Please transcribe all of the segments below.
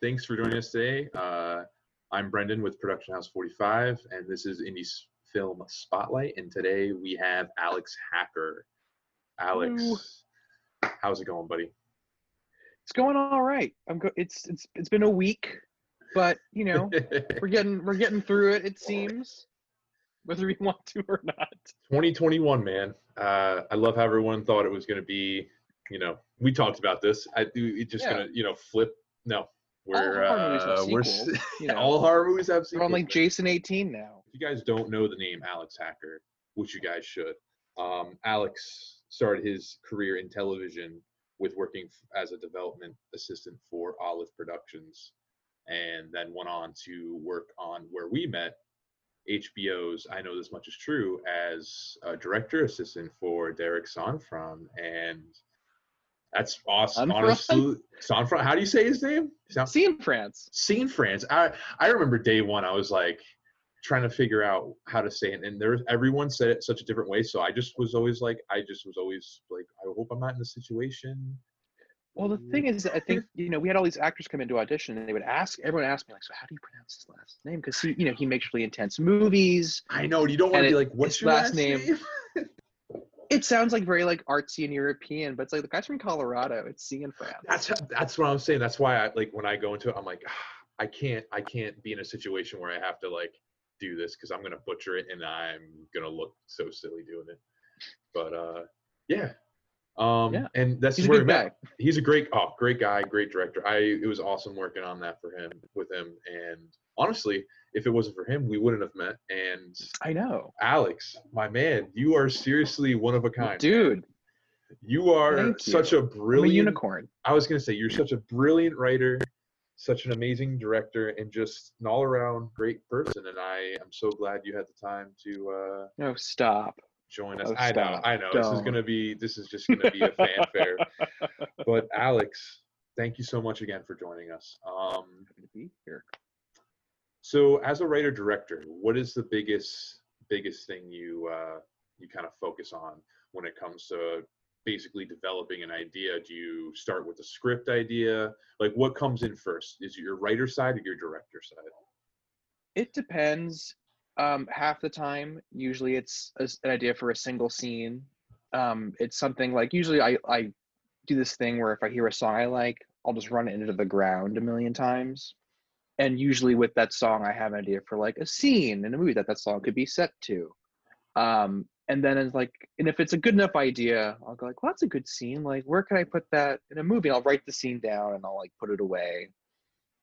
Thanks for joining us today. I'm Brendan with Production House 45, and this is Indie Film Spotlight. And today we have Alex Hacker. Alex, how's it going, buddy? It's going all right. It's been a week, but you know, we're getting through it. It seems, whether we want to or not. 2021, man. I love how everyone thought it was going to be. You know, we talked about this. Gonna, you know, flip. No, all horror movies have sequels. We're on like Jason 18 now. If you guys don't know the name Alex Hacker, which you guys should. Alex started his career in television with working as a development assistant for Olive Productions, and then went on to work on Where We Met, HBO's I Know This Much Is True, as a director assistant for Derek Cianfrance. And that's awesome. Honestly, Cianfrance, how do you say his name? Cianfrance. Cianfrance. I remember day one, I was like trying to figure out how to say it, and everyone said it such a different way, so I was always like, I hope I'm not in this situation. Well, the thing is, I think, you know, we had all these actors come into audition, and they would ask me, like, so how do you pronounce his last name? Because he, you know, he makes really intense movies. I know, you don't want to be like, what's your last name? It sounds like very like artsy and European, but it's like the guy's from Colorado. It's Cianfrance. That's what I'm saying. That's why I like when I go into it, I'm like, I can't be in a situation where I have to like do this, because I'm gonna butcher it and I'm gonna look so silly doing it. But and that's where we met. He's a great guy, great director. It was awesome working on that with him, and honestly, if it wasn't for him, we wouldn't have met. And I know, Alex, my man, you are seriously one of a kind, dude. You are such a brilliant unicorn. I was gonna say, you're such a brilliant writer, such an amazing director, and just an all-around great person. And I am so glad you had the time to join us. I know. This is just gonna be a fanfare. But Alex, thank you so much again for joining us. Happy to be here. So, as a writer-director, what is the biggest thing you kind of focus on when it comes to basically developing an idea? Do you start with a script idea? Like, what comes in first? Is it your writer side or your director side? It depends. Half the time, usually it's an idea for a single scene. It's something like, usually I do this thing where if I hear a song I like, I'll just run it into the ground a million times. And usually with that song, I have an idea for like a scene in a movie that song could be set to. And then it's like, and if it's a good enough idea, I'll go like, well, that's a good scene. Like, where can I put that in a movie? I'll write the scene down and I'll like put it away.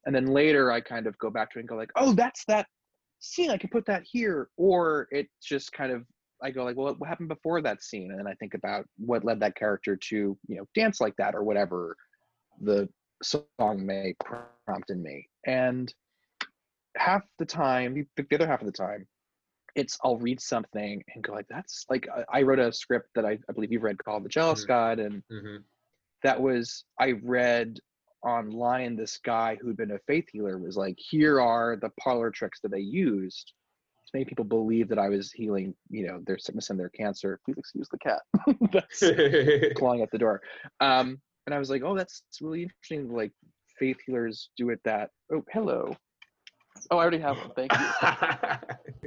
And then later I kind of go back to it and go like, oh, that's that scene. I can put that here. Or it just kind of, I go like, well, what happened before that scene? And then I think about what led that character to, you know, dance like that, or whatever the song may prompt in me. And half the time, the other half of the time, it's I'll read something and go like, that's like, I wrote a script that I believe you've read called The Jealous God, and that was, I read online this guy who'd been a faith healer was like, here are the parlor tricks that they used to make people believe that I was healing, you know, their sickness and their cancer. Please excuse the cat that's clawing at the door. And I was like, oh, that's really interesting. Like, faith healers do it that. Oh, hello. Oh, I already have one. Thank you.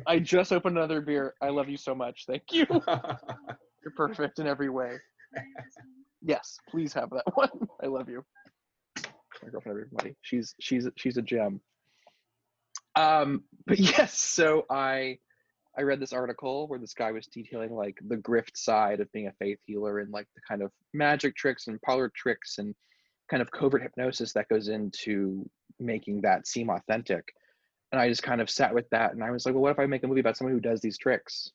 I just opened another beer. I love you so much. Thank you. You're perfect in every way. Yes, please have that one. I love you. My girlfriend, everybody. She's a gem. But yes, so I read this article where this guy was detailing like the grift side of being a faith healer, and like the kind of magic tricks and parlor tricks and kind of covert hypnosis that goes into making that seem authentic. And I just kind of sat with that, and I was like, well, what if I make a movie about someone who does these tricks?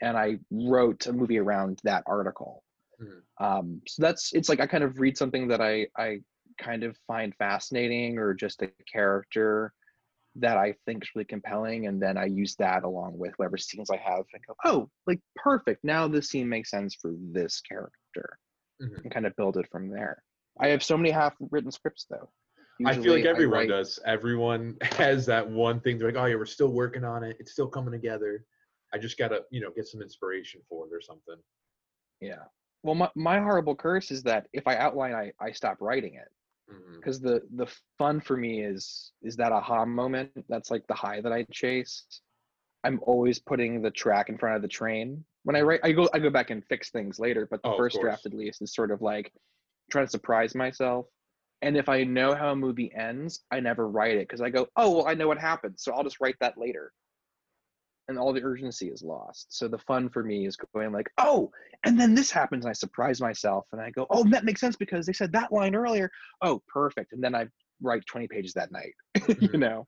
And I wrote a movie around that article. So it's like, I kind of read something that I kind of find fascinating, or just a character that I think is really compelling, and then I use that along with whatever scenes I have and go, oh, like, perfect, now this scene makes sense for this character, and kind of build it from there. I have so many half-written scripts, though. Usually I feel like everyone does. Everyone has that one thing. They're like, oh, yeah, we're still working on it. It's still coming together. I just got to, you know, get some inspiration for it or something. Yeah. Well, my horrible curse is that if I outline, I stop writing it. Because the fun for me is that aha moment. That's like the high that I chase. I'm always putting the track in front of the train. When I write, I go back and fix things later, but the first draft at least is sort of like trying to surprise myself. And if I know how a movie ends, I never write it because I go, oh, well, I know what happened, so I'll just write that later. And all the urgency is lost. So the fun for me is going like, oh, and then this happens. And I surprise myself and I go, oh, that makes sense because they said that line earlier. Oh, perfect. And then I write 20 pages that night, you know.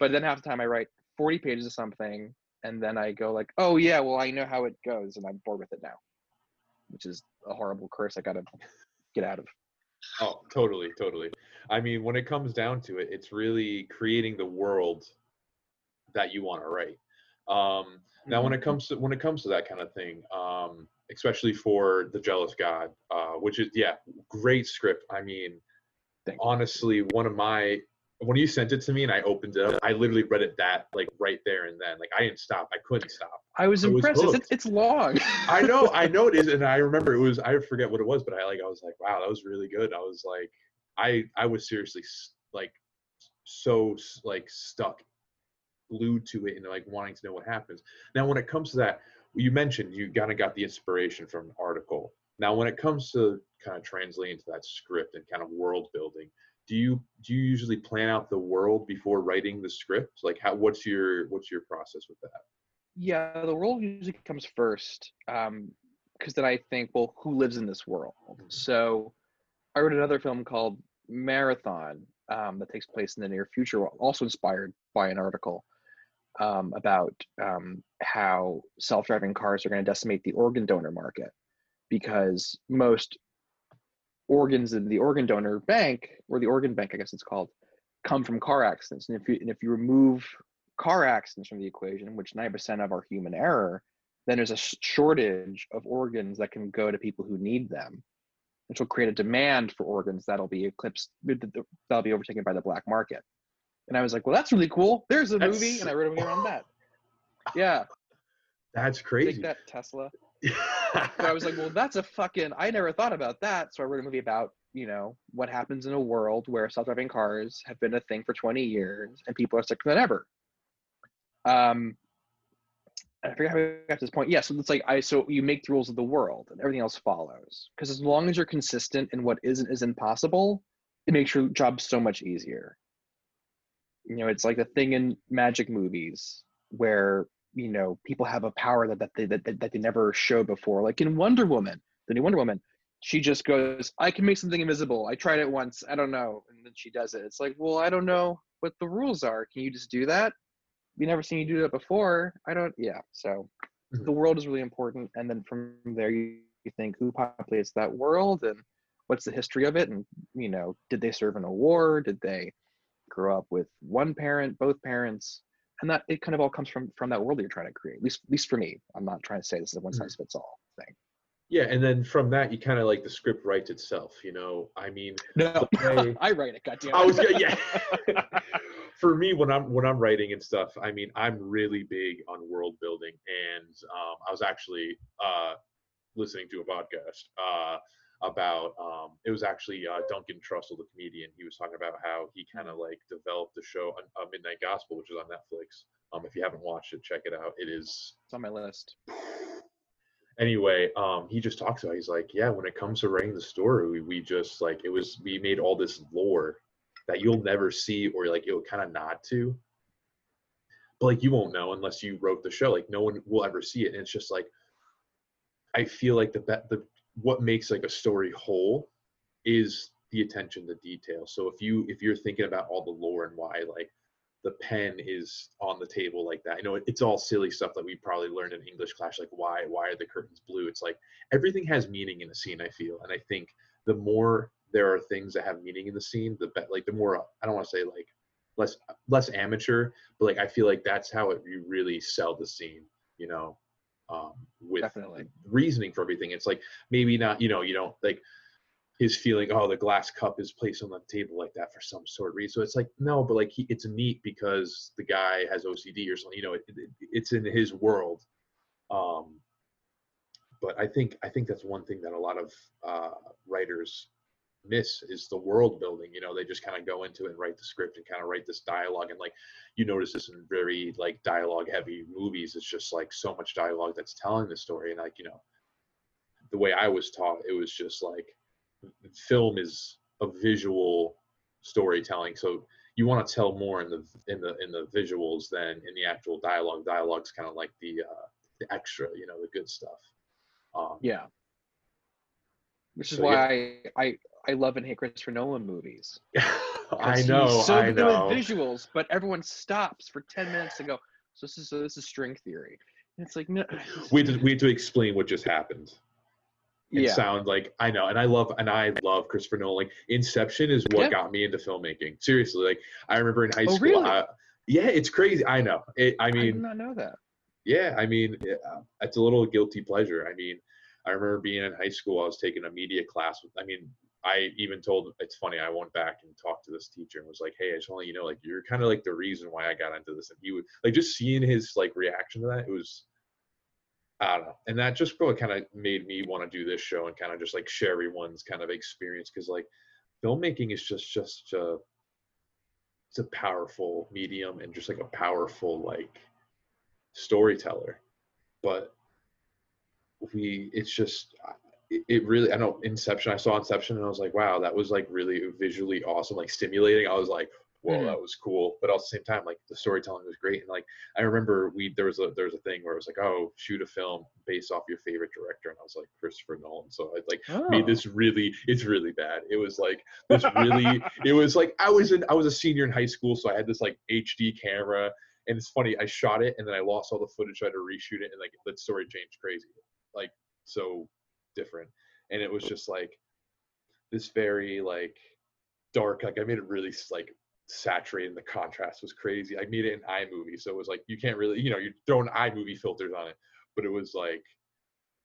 But then half the time I write 40 pages of something and then I go like, oh yeah, well, I know how it goes and I'm bored with it now, which is a horrible curse I gotta get out of. Oh, totally, totally. I mean, when it comes down to it, it's really creating the world that you want to write. Now, when it comes to that kind of thing, especially for The Jealous God, which is, yeah, great script. I mean, honestly, when you sent it to me and I opened it up, I literally read it like right there and then. Like, I didn't stop. I couldn't stop. I was impressed. It's long. I know it is. And I remember I forget what it was, but I was like, wow, that was really good. I was like, I was seriously stuck, glued to it and wanting to know what happens. Now, when it comes to that, you mentioned you kind of got the inspiration from an article. Now, when it comes to kind of translating to that script and kind of world building, do you usually plan out the world before writing the script? Like, what's your process with that? Yeah, the world usually comes first, because then I think, well, who lives in this world? So I wrote another film called Marathon that takes place in the near future, also inspired by an article about how self-driving cars are going to decimate the organ donor market, because most organs in the organ donor bank, or the organ bank, I guess it's called, come from car accidents. And if you remove car accidents from the equation, which 9% of our human error, then there's a shortage of organs that can go to people who need them, which will create a demand for organs that'll be eclipsed, that'll be overtaken by the black market. And I was like, well, that's really cool. There's a movie, and I wrote a movie around that. Yeah. That's crazy. Take that, Tesla. So I was like, well, that's a fucking, I never thought about that. So I wrote a movie about, what happens in a world where self-driving cars have been a thing for 20 years and people are sicker than ever. I forget how we got to this point. Yeah, so it's like, so you make the rules of the world and everything else follows. Because as long as you're consistent in what isn't is impossible, it makes your job so much easier. It's like the thing in magic movies where, people have a power that they never show before. Like in Wonder Woman, the new Wonder Woman, she just goes, I can make something invisible. I tried it once. I don't know. And then she does it. It's like, well, I don't know what the rules are. Can you just do that? We never seen you do that before. So the world is really important. And then from there, you think, who populates that world and what's the history of it? And, did they serve in a war? Did they grow up with one parent, both parents? And that it kind of all comes from that world that you're trying to create, at least for me. I'm not trying to say this is a one size fits all thing. Yeah, and then from that, you kind of the script writes itself, I mean. No, I write it, goddamn. Yeah. For me, when I'm writing and stuff, I mean, I'm really big on world building. And I was actually listening to a podcast about, it was actually Duncan Trussell, the comedian. He was talking about how he kind of developed the show A Midnight Gospel, which is on Netflix. If you haven't watched it, check it out. It's on my list. Anyway, he just talks about, he's like, yeah, when it comes to writing the story, we just we made all this lore that you'll never see, or it'll kind of nod to, but you won't know unless you wrote the show. No one will ever see it. And it's just I feel what makes a story whole is the attention to detail. So if you're thinking about all the lore and why the pen is on the table like that, it's all silly stuff that we probably learned in English class, why are the curtains blue? It's everything has meaning in a scene, I feel. And I think the more there are things that have meaning in the scene, the better. The more, I don't want to say less amateur, but I feel that's how you really sell the scene, with definitely reasoning for everything. It's maybe not, you don't his feeling, oh, the glass cup is placed on the table like that for some sort of reason. So it's no, but it's neat because the guy has OCD or something, it's in his world. But I think that's one thing that a lot of writers miss is the world building. You know, they just kind of go into it and write the script and kind of write this dialogue. And like, you notice this in very like dialogue heavy movies. It's just like so much dialogue that's telling the story. And like, you know, the way I was taught, it was just like film is a visual storytelling. So you want to tell more in the visuals than in the actual dialogue. Dialogue's kind of like the extra, you know, the good stuff. Yeah. Which is why I love and hate Christopher Nolan movies. I know. He's so good with visuals, but everyone stops for 10 minutes and go, so this is string theory. And it's like, no. We had to explain what just happened. It sound like, I know. And I love Christopher Nolan. Inception is what got me into filmmaking. Seriously. Like, I remember in high school. Really? It's crazy. I know. I mean, I did not know that. Yeah. I mean, it's a little guilty pleasure. I mean, I remember being in high school, I was taking a media class. I mean, I even told, it's funny, I went back and talked to this teacher and was like, hey, I just want to let you know, like, you're kind of like the reason why I got into this. And he would, like, just seeing his, like, reaction to that, it was, I don't know. And that just kind of made me want to do this show and kind of just, like, share everyone's kind of experience. Because, like, filmmaking is it's a powerful medium and just, like, a powerful, like, storyteller. But it really, I know Inception, I saw Inception and I was like, wow, that was like really visually awesome, like stimulating. I was like, whoa, that was cool. But at the same time, like the storytelling was great. And like, I remember there was a thing where it was like, oh, shoot a film based off your favorite director. And I was like, Christopher Nolan. So I like made this really, it's really bad. It was like this really, it was like, I was a senior in high school. So I had this like HD camera and it's funny. I shot it and then I lost all the footage. I had to reshoot it. And like, the story changed crazy. Like so different, and it was just like this very like dark, like I made it really like saturated, and the contrast was crazy. I made it in iMovie, so it was like you can't really, you know, you're throwing iMovie filters on it, but it was like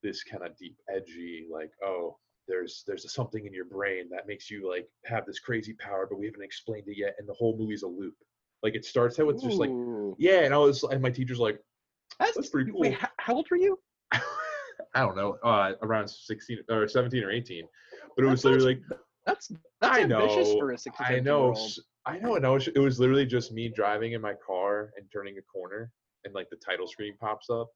this kind of deep edgy, like, oh, there's something in your brain that makes you like have this crazy power, but we haven't explained it yet, and the whole movie's a loop. Like it starts out with just like, yeah, and my teacher's like, that's pretty cool. Wait, how old were you? I don't know, around 16 or 17 or 18, but it was literally like, that's ambitious for a 16-year-old. I know. And it was literally just me driving in my car and turning a corner and like the title screen pops up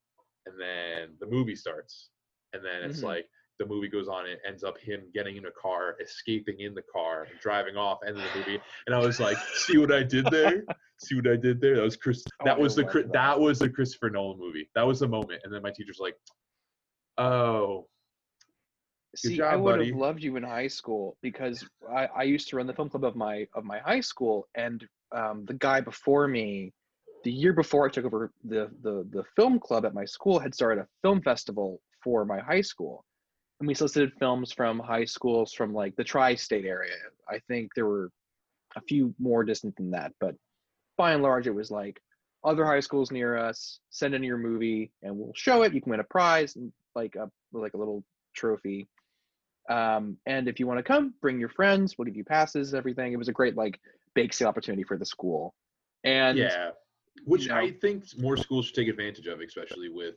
and then the movie starts. And then it's like the movie goes on. It ends up him getting in a car, escaping in the car, and driving off, end of the movie. And I was like, see what I did there? See what I did there? That was the Christopher Nolan movie. That was the moment. And then my teacher's like, oh, see, I would have loved you in high school because I used to run the film club of my high school, and the guy before me, the year before I took over the film club at my school, had started a film festival for my high school, and we solicited films from high schools from like the tri-state area. I think there were a few more distant than that, but by and large, it was like other high schools near us. Send in your movie, and we'll show it. You can win a prize. And, like a little trophy, and if you want to come, bring your friends, we'll give you passes, everything. It was a great like bake sale opportunity for the school, and I think more schools should take advantage of, especially with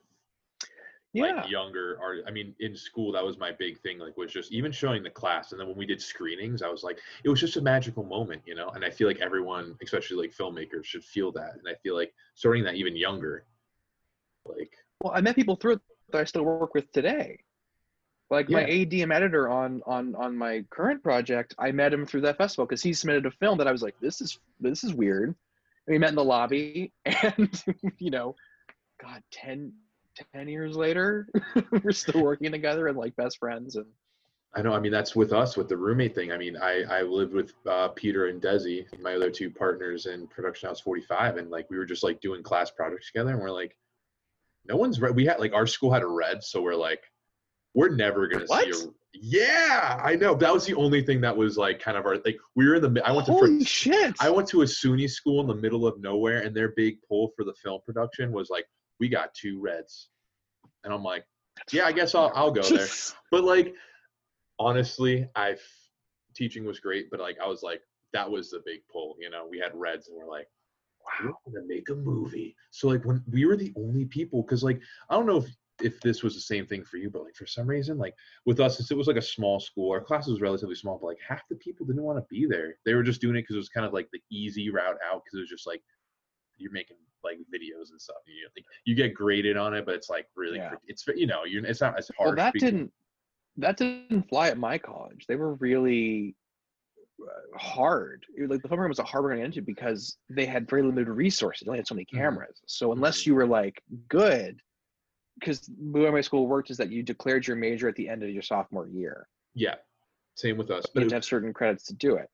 like younger art. I mean, in school that was my big thing, like was just even showing the class, and then when we did screenings, I was like, it was just a magical moment, you know. And I feel like everyone, especially like filmmakers, should feel that, and I feel like starting that even younger, like, well, I met people through it that I still work with today, like my ADM editor on my current project. I met him through that festival because he submitted a film that I was like, this is weird, and we met in the lobby, and you know, god, 10 years later we're still working together and like best friends. And I know, I mean, that's with us with the roommate thing. I mean, I lived with Peter and Desi, my other two partners in Production House 45, and like we were just like doing class projects together, and we're like, no one's read. We had like our school had a red, so we're like, we're never gonna see a. Yeah, I know. That was the only thing that was like kind of our like. We were in the. I went to. Holy shit! I went to a SUNY school in the middle of nowhere, and their big pull for the film production was like, we got 2 reds, and I'm like, yeah, I guess I'll go there. But like, honestly, teaching was great, but like I was like, that was the big pull. You know, we had reds, and we're like, wow, we're gonna make a movie. So like when we were the only people, because like I don't know if if this was the same thing for you, but like for some reason, like with us, since it was like a small school, our class was relatively small, but like half the people didn't want to be there. They were just doing it because it was kind of like the easy route out, because it was just like, you're making like videos and stuff. You like, you get graded on it, but it's like really, it's, you know, it's not as hard. Well, that didn't fly at my college. They were really hard. Like the film program was a hard one to get into because they had very limited resources. They only had so many cameras. Mm-hmm. So unless you were like good, because the way my school worked is that you declared your major at the end of your sophomore year. Yeah, same with us. But you had to have certain credits to do it.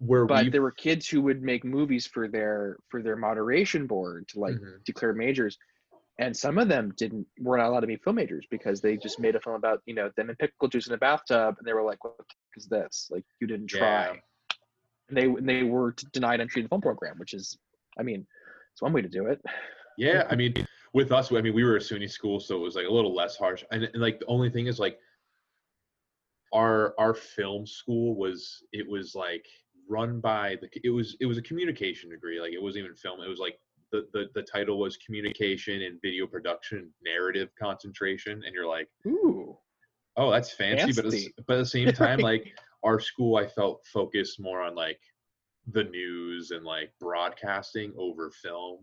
But there were kids who would make movies for their moderation board to like declare majors, and some of them weren't allowed to be film majors because they just made a film about, you know, them in pickle juice in a bathtub, and they were like, "What the fuck is this? Like, you didn't try." Yeah. And they were denied entry to the film program, which is, I mean, it's one way to do it. Yeah, I mean, with us, I mean, we were a SUNY school, so it was like a little less harsh. And like the only thing is like our film school was like run by it was a communication degree. Like it wasn't even film. It was like the title was communication and video production narrative concentration. And you're like, ooh, oh, that's fancy. But at the same time, like our school, I felt focused more on like the news and like broadcasting over film.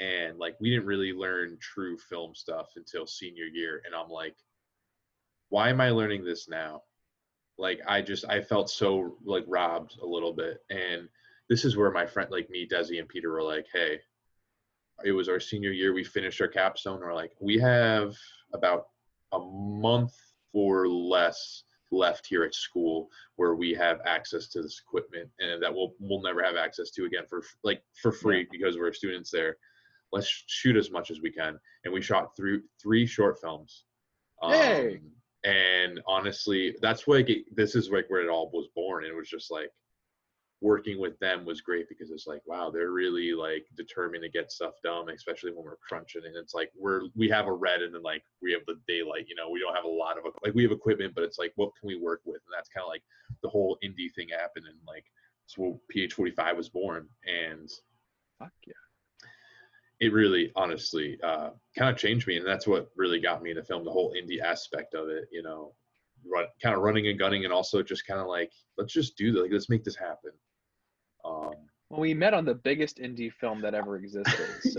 And like, we didn't really learn true film stuff until senior year. And I'm like, why am I learning this now? Like, I felt so like robbed a little bit. And this is where my friend, like me, Desi and Peter were like, hey, it was our senior year. We finished our capstone. We're like, we have about a month or less left here at school where we have access to this equipment and that we'll never have access to again for free because we're students there. Let's shoot as much as we can. And we shot through 3 short films. Hey. And honestly, that's like this is like where it all was born. And it was just like working with them was great because it's like, wow, they're really like determined to get stuff done, especially when we're crunching. And it's like we have a red, and then like we have the daylight. You know, we don't have a lot of like we have equipment, but it's like what can we work with? And that's kind of like the whole indie thing happened, and like so PH45 was born. And fuck yeah. It really, honestly, kind of changed me, and that's what really got me into film, the whole indie aspect of it, you know, kind of running and gunning, and also just kind of like, let's just do that, like, let's make this happen. Well, we met on the biggest indie film that ever existed. So.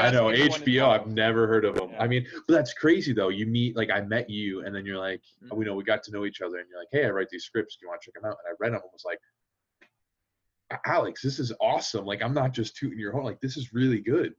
I know, HBO, I've never heard of them. Yeah. I mean, but that's crazy, though. You meet, like, I met you, and then you're like, oh, you know, we got to know each other, and you're like, hey, I write these scripts, do you want to check them out? And I read them, and was like, Alex, this is awesome. Like, I'm not just tooting your horn. Like, this is really good.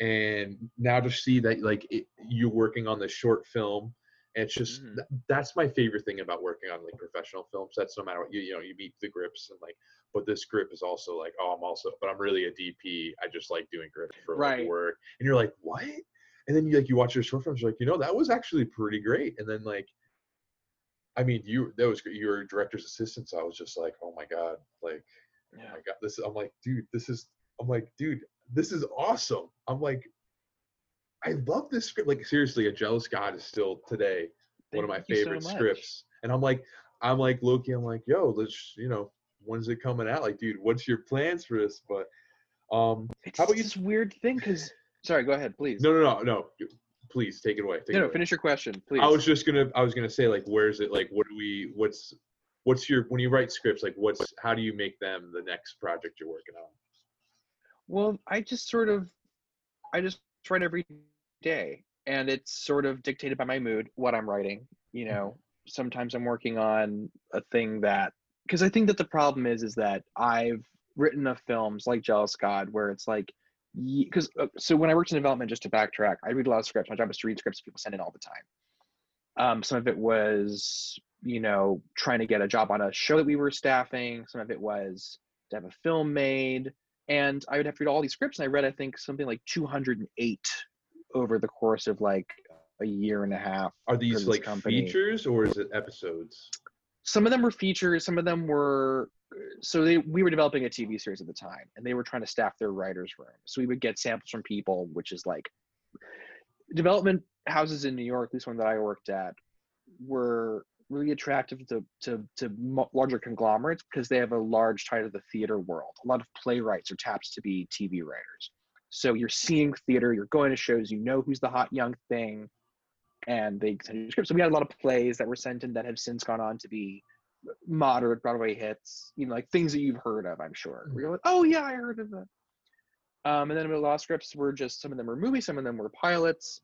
And now to see that, like, you're working on this short film, and it's just that's my favorite thing about working on like professional films. That's no matter what you know, you meet the grips and like, but this grip is also like, oh, I'm really a DP. I just like doing grip for like, work. And you're like, what? And then you like you watch your short films, you're like, you know, that was actually pretty great. And then like, I mean, you were a director's assistant, so I was just like, oh my god, like. Yeah. I got this. I'm like, dude, this is awesome. I'm like, I love this script. Like, seriously, A Jealous God is still today one of my favorite scripts. And I'm like, Loki, I'm like, yo, let's, you know, when's it coming out? Like, dude, what's your plans for this? But it's how about this weird thing? Because sorry, go ahead, please. No. Please take it away. No, finish your question, please. I was gonna say, like, where is it? Like, what's your, when you write scripts, like how do you make them the next project you're working on? Well, I just write every day, and it's sort of dictated by my mood, what I'm writing. You know, sometimes I'm working on a thing that, because I think that the problem is that I've written of films like Jealous God, where it's like, because so when I worked in development, just to backtrack, I read a lot of scripts. My job is to read scripts people send in all the time. Some of it was, you know, trying to get a job on a show that we were staffing. Some of it was to have a film made. And I would have to read all these scripts. And I read, I think, something like 208 over the course of like a year and a half. Are these like features or is it episodes? Some of them were features. Some of them were, so we were developing a TV series at the time, and they were trying to staff their writer's room. So we would get samples from people, which is like development houses in New York, at least one that I worked at, were really attractive to larger conglomerates because they have a large tie to the theater world. A lot of playwrights are tapped to be TV writers. So you're seeing theater, you're going to shows, you know who's the hot young thing, and they send you scripts. So we had a lot of plays that were sent in that have since gone on to be moderate Broadway hits, you know, like things that you've heard of, I'm sure. We're like, oh yeah, I heard of that. And then a lot of scripts were just, some of them were movies, some of them were pilots.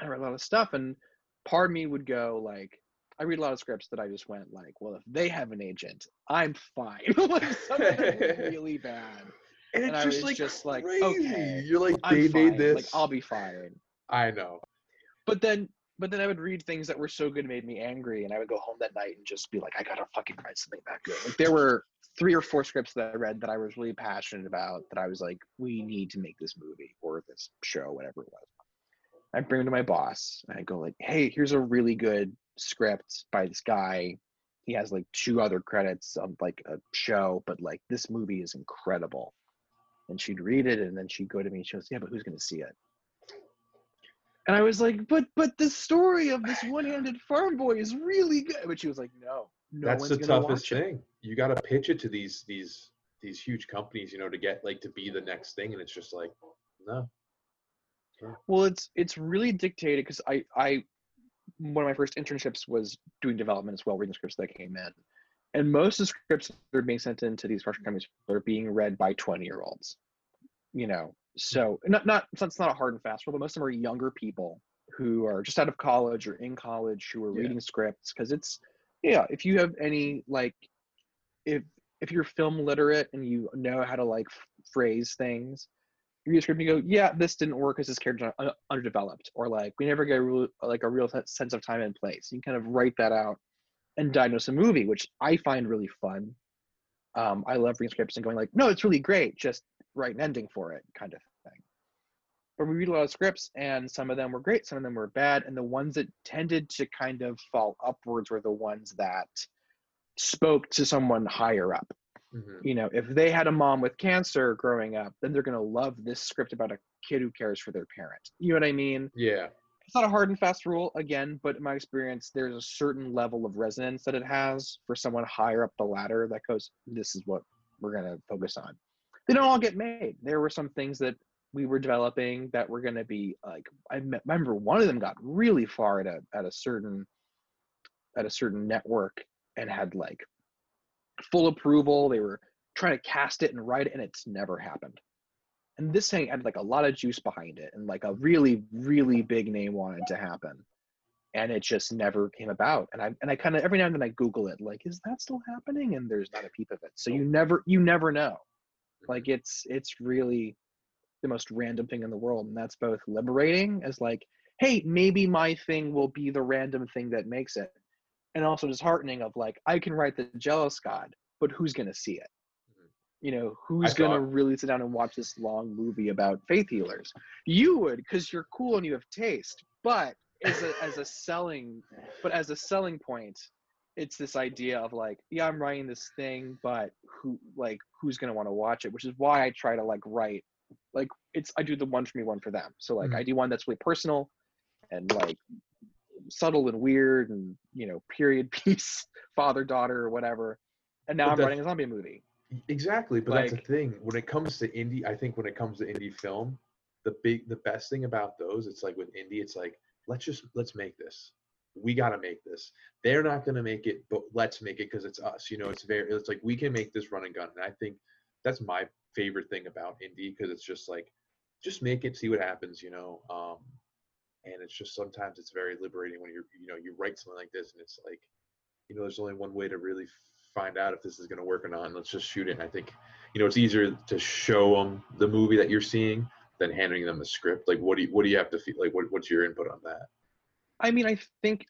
I read a lot of stuff, and part of me would go like, I read a lot of scripts that I just went like, well, if they have an agent, I'm fine. Like, some of them were really bad. And it's I was just like crazy. Okay, you're like, they made this. Like, I'll be fired. I know. But then I would read things that were so good it made me angry, and I would go home that night and just be like, I gotta fucking write something back good. Like, there were 3 or 4 scripts that I read that I was really passionate about, that I was like, we need to make this movie or this show, whatever it was. I bring them to my boss, and I go like, hey, here's a really good script by this guy. He has like 2 other credits on like a show, but like this movie is incredible. And she'd read it, and then she'd go to me and she goes, yeah, but who's gonna see it? And I was like, but the story of this one-handed farm boy is really good. But she was like, no that's one's the gonna toughest watch thing. It. You gotta pitch it to these huge companies, you know, to get like to be the next thing, and it's just like, no. Sure. Well, it's really dictated, because I one of my first internships was doing development as well, reading scripts that came in. And most of the scripts that are being sent into these production companies are being read by 20-year-olds, you know. So it's not a hard and fast rule, but most of them are younger people who are just out of college or in college who are reading scripts, because it's, yeah, if you have any, like, if you're film literate and you know how to like phrase things, you read a script and you go, yeah, this didn't work because this character's underdeveloped, or like, we never get a real sense of time and place. You can kind of write that out and diagnose a movie, which I find really fun. I love reading scripts and going like, no, it's really great, just write an ending for it, kind of thing. But we read a lot of scripts, and some of them were great, some of them were bad, and the ones that tended to kind of fall upwards were the ones that spoke to someone higher up. Mm-hmm. You know, if they had a mom with cancer growing up, then they're going to love this script about a kid who cares for their parent. You know what I mean? Yeah. It's not a hard and fast rule, again, but in my experience, there's a certain level of resonance that it has for someone higher up the ladder that goes, this is what we're going to focus on. They don't all get made. There were some things that we were developing that were going to be like, I remember one of them got really far at a certain network and had like full approval. They were trying to cast it and write it, and it's never happened. And this thing had like a lot of juice behind it, and like a really, really big name wanted to happen, and it just never came about. And I kind of every now and then I Google it, like, is that still happening? And there's not a peep of it. So you never know. Like it's really the most random thing in the world, and that's both liberating as like, hey, maybe my thing will be the random thing that makes it, and also disheartening of like, I can write The Jealous God, but who's gonna see it? You know, who's gonna really sit down and watch this long movie about faith healers? You would, because you're cool and you have taste, but as a selling point, it's this idea of like, yeah, I'm writing this thing, but who's going to want to watch it? Which is why I try to like write, like I do the one for me, one for them. So like I do one that's really personal and like subtle and weird and, you know, period piece, father, daughter or whatever. And now I'm writing a zombie movie. Exactly. But like, that's the thing when it comes to indie, I think when it comes to indie film, the best thing about those, it's like with indie, it's like, let's make this. We got to make this. They're not going to make it, but let's make it because it's us. You know, it's like we can make this run and gun. And I think that's my favorite thing about indie, because it's just like, just make it, see what happens, you know. And it's just sometimes it's very liberating when you write something like this and it's like, you know, there's only one way to really find out if this is going to work or not. And let's just shoot it. And I think, you know, it's easier to show them the movie that you're seeing than handing them the script. Like, what do you have to feel? Like, what's your input on that? I mean, I think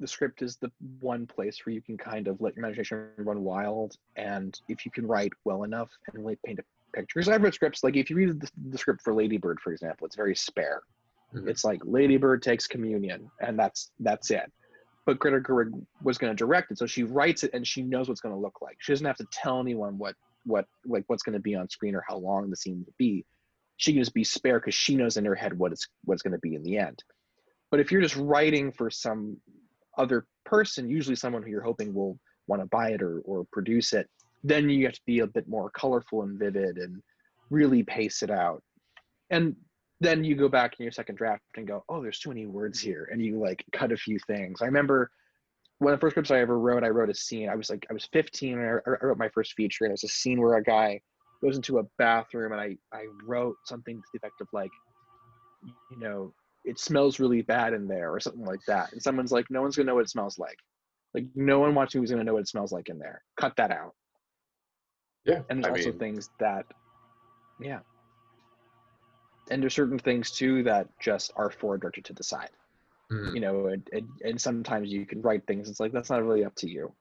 the script is the one place where you can kind of let your imagination run wild, and if you can write well enough and really paint a picture. Because I've read scripts, like if you read the script for Lady Bird, for example, it's very spare. Mm-hmm. It's like Lady Bird takes communion, and that's it. But Greta Gerwig was going to direct it, so she writes it and she knows what's going to look like. She doesn't have to tell anyone what's going to be on screen or how long the scene will be. She can just be spare because she knows in her head what's going to be in the end. But if you're just writing for some other person, usually someone who you're hoping will want to buy it or produce it, then you have to be a bit more colorful and vivid and really pace it out. And then you go back in your second draft and go, oh, there's too many words here. And you like cut a few things. I remember one of the first scripts I ever wrote, I wrote a scene. I was 15 and I wrote my first feature. And it was a scene where a guy goes into a bathroom, and I wrote something to the effect of like, you know, it smells really bad in there or something like that. And someone's like, no one's gonna know what it smells like. Like no one watching is gonna know what it smells like in there. Cut that out. Yeah. And there's also things that, yeah. And there's certain things too that just are forward directed to the side. Mm. You know, and sometimes you can write things. It's like, that's not really up to you.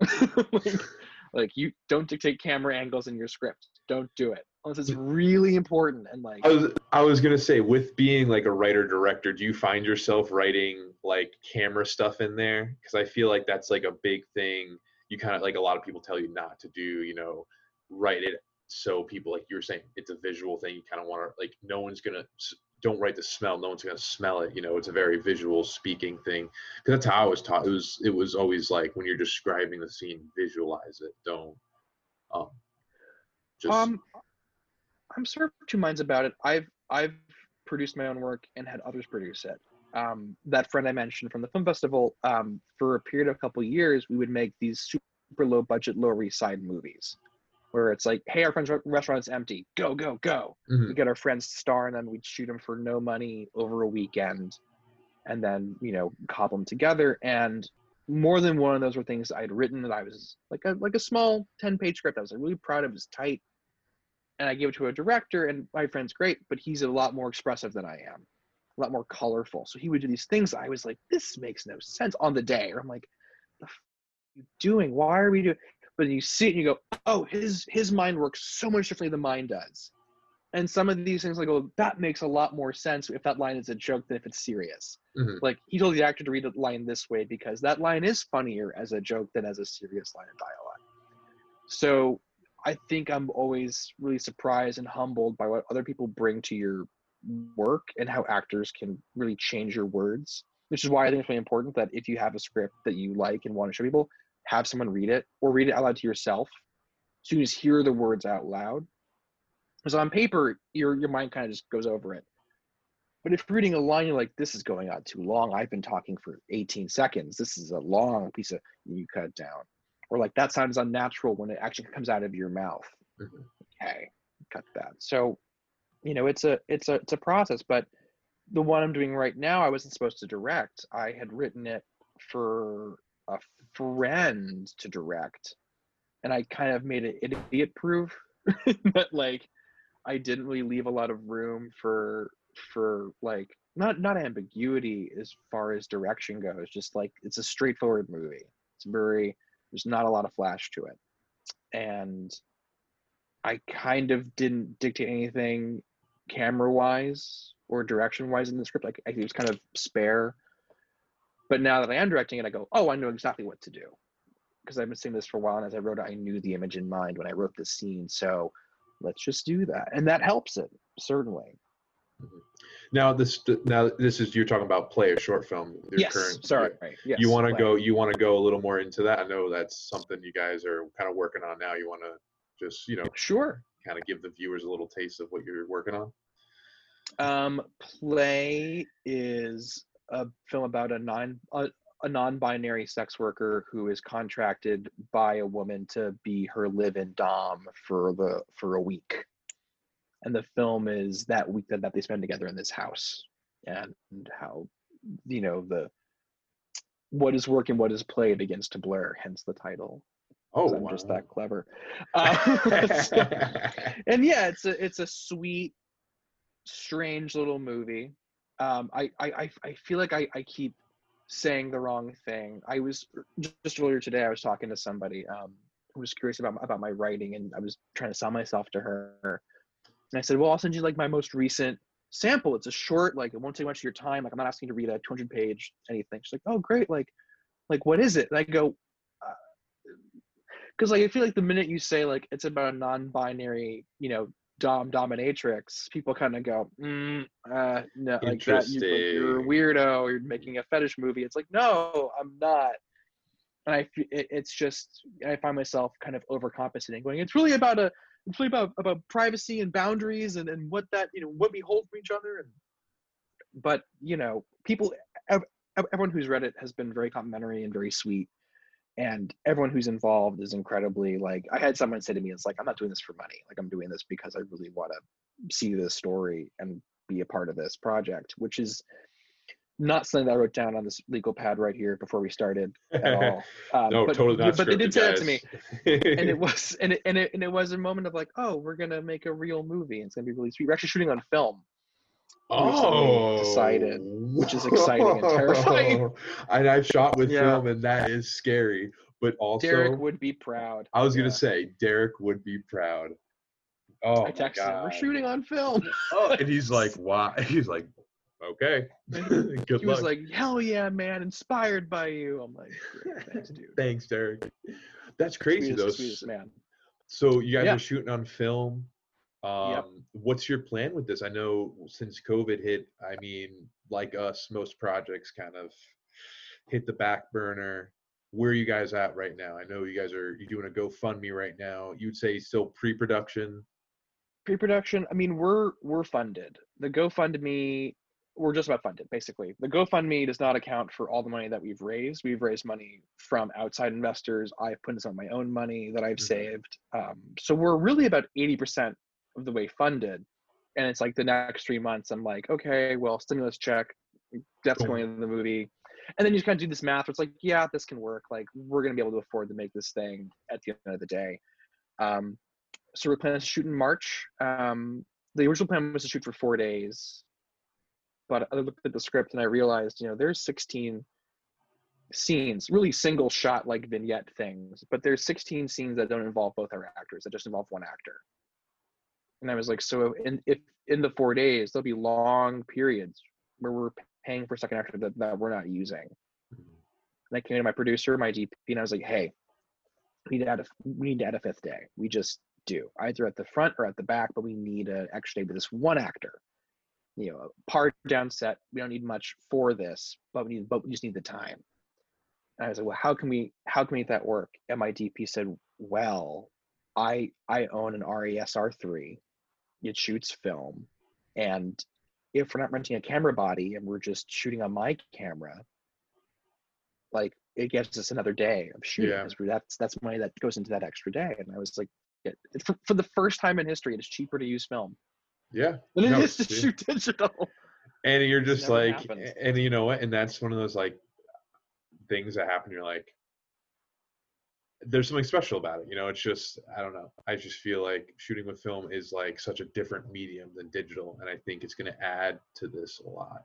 Like you don't dictate camera angles in your script. Don't do it unless it's really important. And like, I was gonna say, with being like a writer director, do you find yourself writing like camera stuff in there? Because I feel like that's like a big thing. You kind of like, a lot of people tell you not to do. You know, write it so people, like you were saying, it's a visual thing. You kind of want to like, don't write the smell. No one's gonna smell it. You know, it's a very visual speaking thing. Cause that's how I was taught. It was always like, when you're describing the scene, visualize it. Don't I'm sort of two minds about it. I've produced my own work and had others produce it. That friend I mentioned from the film festival, for a period of a couple of years, we would make these super low budget, Lower East Side movies, where it's like, hey, our friend's restaurant's empty. Go, go, go. Mm-hmm. We get our friends to star in them. We'd shoot them for no money over a weekend and then, you know, cobble them together. And more than one of those were things I'd written that I was like a small 10-page script. I was like, really proud of. It was tight. And I gave it to a director, and my friend's great, but he's a lot more expressive than I am, a lot more colorful. So he would do these things. I was like, this makes no sense on the day. Or I'm like, what the f are you doing? Why are we doing? But you see it and you go, oh, his mind works so much differently than mine does. And some of these things, like, oh, that makes a lot more sense if that line is a joke than if it's serious. Mm-hmm. Like, he told the actor to read the line this way because that line is funnier as a joke than as a serious line of dialogue. So I think I'm always really surprised and humbled by what other people bring to your work and how actors can really change your words, which is why I think it's really important that if you have a script that you like and want to show people, have someone read it, or read it out loud to yourself. So you just hear the words out loud. Because on paper, your mind kind of just goes over it. But if you're reading a line, you're like, this is going on too long. I've been talking for 18 seconds. This is a long piece of, you cut it down. Or like, that sounds unnatural when it actually comes out of your mouth. Mm-hmm. Okay, cut that. So, you know, it's a process, but the one I'm doing right now, I wasn't supposed to direct. I had written it for a friend to direct, and I kind of made it idiot-proof, but like, I didn't really leave a lot of room for like, not ambiguity as far as direction goes. Just like, it's a straightforward movie. It's very, there's not a lot of flash to it. And I kind of didn't dictate anything camera-wise or direction-wise in the script. Like, it was kind of spare. But now that I am directing it, I go, oh, I know exactly what to do. Because I've been seeing this for a while, and as I wrote it, I knew the image in mind when I wrote this scene. So let's just do that. And that helps it, certainly. Mm-hmm. Now this is, you're talking about Play, a short film. Yes, current, sorry. Right. Yes, you want to go a little more into that? I know that's something you guys are kind of working on now. You want to just, you know, sure, kind of give the viewers a little taste of what you're working on. Play is a film about a non-binary sex worker who is contracted by a woman to be her live-in dom for a week. And the film is that week that they spend together in this house, and how, you know, what is work and what is play begins to blur, hence the title. Oh, I'm wow. Just that clever. And yeah, it's a sweet, strange little movie. I feel like I keep saying the wrong thing. I was just earlier today, I was talking to somebody who was curious about my writing, and I was trying to sell myself to her. And I said, well, I'll send you like my most recent sample. It's a short, like, it won't take much of your time. Like, I'm not asking you to read a 200-page anything. She's like, oh, great. Like what is it? And I go, because like, I feel like the minute you say like, it's about a non-binary, you know, dominatrix, people kind of go, no, like that. You're a weirdo. You're making a fetish movie. It's like, no, I'm not. And it's just, I find myself kind of overcompensating, going, it's really about a completely about privacy and boundaries and what that, what we hold from each other. But, people, everyone who's read it has been very complimentary and very sweet. And everyone who's involved is incredibly, I had someone say to me, it's like, I'm not doing this for money. Like, I'm doing this because I really want to see this story and be a part of this project, which is not something that I wrote down on this legal pad right here before we started at all. No, but, totally not. But they did say that to me. And it was a moment of like, oh, we're going to make a real movie. And it's going to be really sweet. We're actually shooting on film. Oh, decided, which is exciting and terrifying. And I've shot with film, and that is scary. But also, Derek would be proud. I was gonna say, Derek would be proud. Oh, I texted him, we're shooting on film. Oh, and he's like, "Why?" He's like, "Okay, good luck." He was like, "Hell yeah, man! Inspired by you." I'm like, "Great, thanks, dude." Thanks, Derek. That's crazy, though. Sweetest man. So you guys are shooting on film. What's your plan with this? I know since COVID hit, I mean, like us, most projects kind of hit the back burner. Where are you guys at right now? I know you're doing a GoFundMe right now. You'd say still pre-production? Pre-production. I mean, we're funded. The GoFundMe, we're just about funded, basically. The GoFundMe does not account for all the money that we've raised. We've raised money from outside investors. I've put in some of my own money that I've saved. So we're really about 80% of the way funded, and it's like the next 3 months I'm like, okay, well, stimulus check, that's going into the movie, and then you just kind of do this math where it's like, yeah, this can work, like we're gonna be able to afford to make this thing at the end of the day. So we're planning to shoot in March. The original plan was to shoot for 4 days, but I looked at the script and I realized, there's 16 scenes, really single shot like vignette things, but there's 16 scenes that don't involve both our actors, that just involve one actor. And I was like, so if in the 4 days, there'll be long periods where we're paying for a second actor that we're not using. And I came to my producer, my DP, and I was like, hey, we need to add a fifth day. We just do, either at the front or at the back, but we need an extra day with this one actor. Part down set, we don't need much for this, but we just need the time. And I was like, well, how can we make that work? And my DP said, well, I own an RES-R3. It shoots film, and if we're not renting a camera body and we're just shooting on my camera, like it gives us another day of shooting. Yeah. That's money that goes into that extra day. And I was like, for the first time in history, it's cheaper to use film. Yeah, than it is to shoot digital. And you're just like, happens. And you know what? And that's one of those like things that happen. You're like, there's something special about it. It's just, I don't know. I just feel like shooting with film is like such a different medium than digital. And I think it's going to add to this a lot.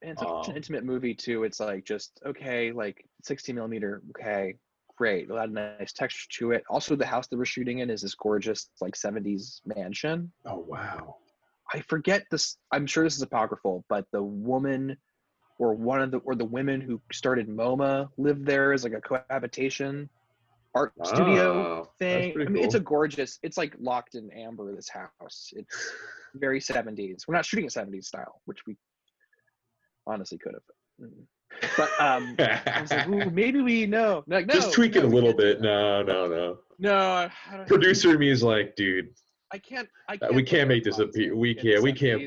And it's such an intimate movie too. It's like, just, okay, like 60 millimeter. Okay, great. A lot of nice texture to it. Also, the house that we're shooting in is this gorgeous, like 70s mansion. Oh, wow. I forget this. I'm sure this is apocryphal, but the woman or the women who started MoMA lived there as like a cohabitation art studio thing. I mean, cool. It's a gorgeous, it's like locked in amber, this house. It's very 70s. We're not shooting a 70s style, which we honestly could have. But I was like, ooh, maybe we know. Like, no, just tweak it a little bit. No. No. Producer in me is like, dude. I can't. We can't make this appear. We can't.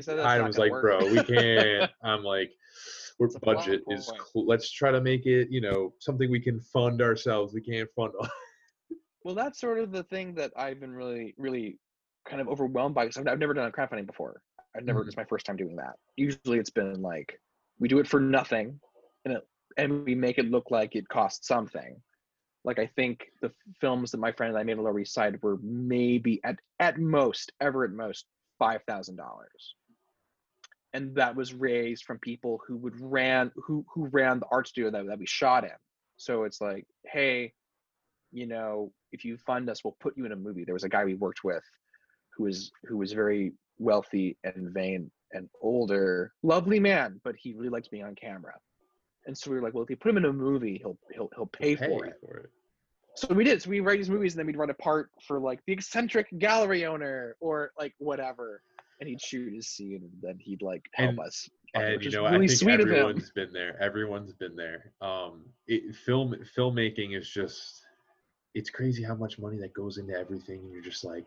Adam's like, work. Bro, we can't. I'm like, our budget is, let's try to make it, something we can fund ourselves. We can't fund. Well, that's sort of the thing that I've been really, really kind of overwhelmed by, because I've never done a crowdfunding before. It's my first time doing that. Usually it's been like, we do it for nothing and we make it look like it costs something. Like, I think the films that my friend and I made on the Lower East Side were maybe at most $5,000. And that was raised from people who ran the art studio that we shot in. So it's like, hey, if you fund us, we'll put you in a movie. There was a guy we worked with who was very wealthy and vain and older, lovely man, but he really liked being on camera. And so we were like, well, if you put him in a movie, he'll pay for it. So we did. So we write these movies, and then we'd run a part for like the eccentric gallery owner or like whatever. And he'd shoot his scene, and then he'd like help us. And really, I think sweet everyone's been there. Everyone's been there. Filmmaking is just—it's crazy how much money that goes into everything. And you're just like,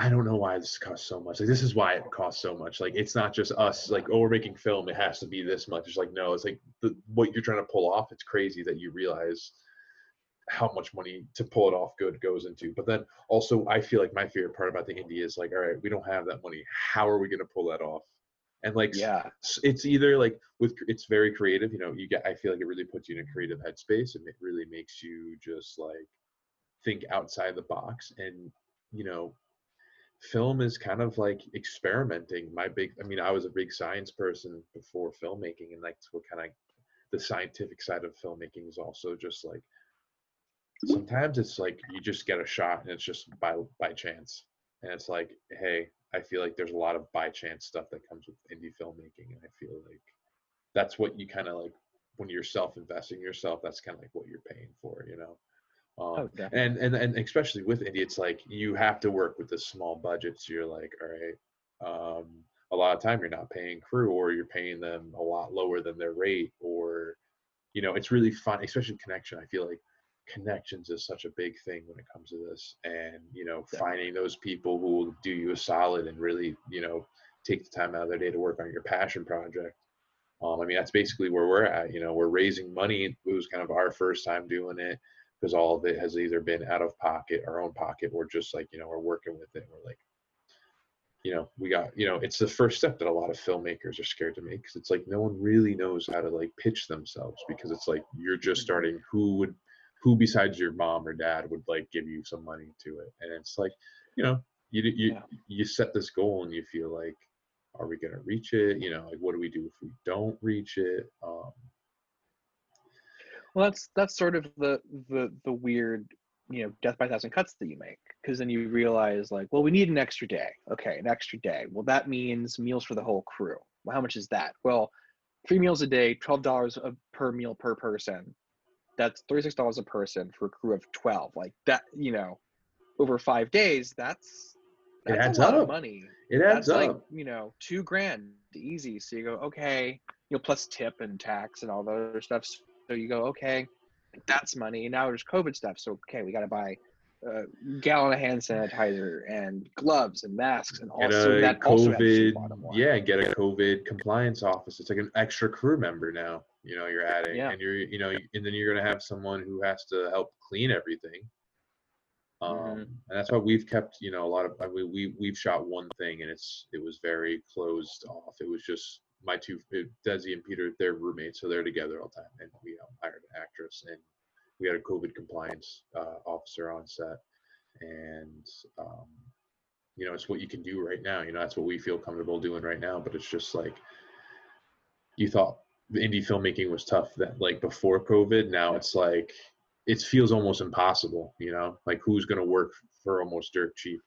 I don't know why this costs so much. Like, this is why it costs so much. Like, it's not just us, like, oh, we're making film, it has to be this much. It's like, no, it's like what you're trying to pull off. It's crazy that you realize how much money to pull it off good goes into. But then also, I feel like my favorite part about the indie is like, all right, we don't have that money. How are we going to pull that off? And like, yeah, it's either like it's very creative, you know, you get, I feel like it really puts you in a creative headspace, and it really makes you just like think outside the box. And, you know, film is kind of like experimenting. I was a big science person before filmmaking, and like what kind of the scientific side of filmmaking is also just like, sometimes it's like you just get a shot and it's just by chance. And it's like, hey, I feel like there's a lot of by chance stuff that comes with indie filmmaking. And I feel like that's what you kind of like when you're self-investing yourself, that's kind of like what you're paying for, you know? And especially with indie, it's like you have to work with a small budget. So you're like, all right, a lot of time you're not paying crew, or you're paying them a lot lower than their rate, or, you know, it's really fun, especially connection. I feel like connections is such a big thing when it comes to this, and, you know, finding those people who will do you a solid and really, you know, take the time out of their day to work on your passion project. I mean, that's basically where we're at. You know, we're raising money. It was kind of our first time doing it, because all of it has either been out of pocket, our own pocket, or just like, you know, we're working with it. We're like, you know, we got, you know, it's the first step that a lot of filmmakers are scared to make, because it's like no one really knows how to like pitch themselves, because it's like you're just starting. Who besides your mom or dad would like give you some money to it? And it's like, you know, you set this goal and you feel like, are we gonna reach it? You know, like, what do we do if we don't reach it? Well, that's sort of the weird, you know, death by a thousand cuts that you make, because then you realize like, well, we need an extra day. Okay, an extra day. Well, that means meals for the whole crew. Well, how much is that? Well, 3 meals a day, $12 per meal per person. That's $36 a person for a crew of 12. Like that, you know, over 5 days, that's adds a lot up. Of money. It adds that's up. Like, you know, $2,000 easy. So you go, okay, you know, plus tip and tax and all that other stuff. So you go, okay, that's money. And now there's COVID stuff. So, okay, we got to buy a gallon of hand sanitizer and gloves and masks and also that COVID. Also yeah, get a COVID compliance office. It's like an extra crew member now. You know, you're adding, yeah. And you're, you know, and then you're going to have someone who has to help clean everything. And that's why we've kept, you know, a lot of, I mean, we've shot one thing, and it was very closed off. It was just my Desi and Peter, they're roommates, so they're together all the time. And we hired an actress, and we had a COVID compliance officer on set. And, you know, it's what you can do right now. You know, that's what we feel comfortable doing right now. But it's just like, you thought indie filmmaking was tough that like before COVID. Now it's like, it feels almost impossible, you know, like who's going to work for almost dirt cheap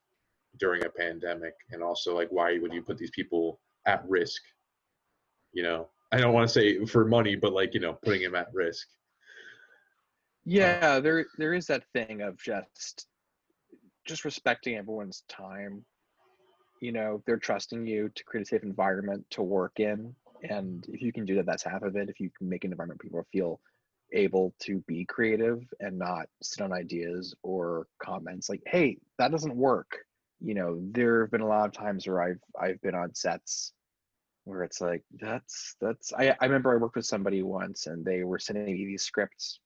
during a pandemic? And also like, why would you put these people at risk? You know, I don't want to say for money, but like, you know, putting them at risk. Yeah. There is that thing of just respecting everyone's time. You know, they're trusting you to create a safe environment to work in. And if you can do that, that's half of it. If you can make an environment where people feel able to be creative and not sit on ideas or comments like, hey, that doesn't work. You know, there have been a lot of times where I've been on sets where it's like, I remember I worked with somebody once, and they were sending me these scripts,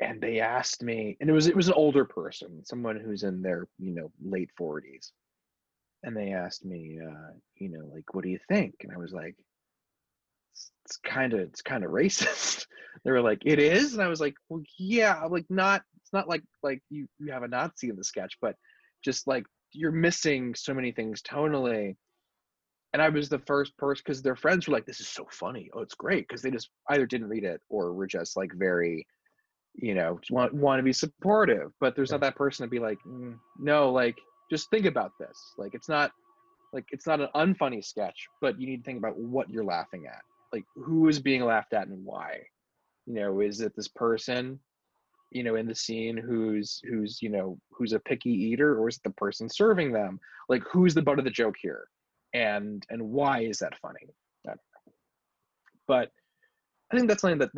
and they asked me, and it was an older person, someone who's in their, you know, late 40s. And they asked me, you know, like, what do you think? And I was like, it's kind of racist. They were like, it is? And I was like, well, yeah, like not, it's not like you have a Nazi in the sketch, but just like, you're missing so many things tonally. And I was the first person, because their friends were like, this is so funny. Oh, it's great. Because they just either didn't read it or were just like very, you know, want to be supportive. But there's not that person to be like, no, like, just think about this. Like, it's not an unfunny sketch, but you need to think about what you're laughing at. Like, who is being laughed at and why? You know, is it this person, you know, in the scene who's a picky eater, or is it the person serving them? Like, who's the butt of the joke here? And why is that funny? I don't know. But I think that's something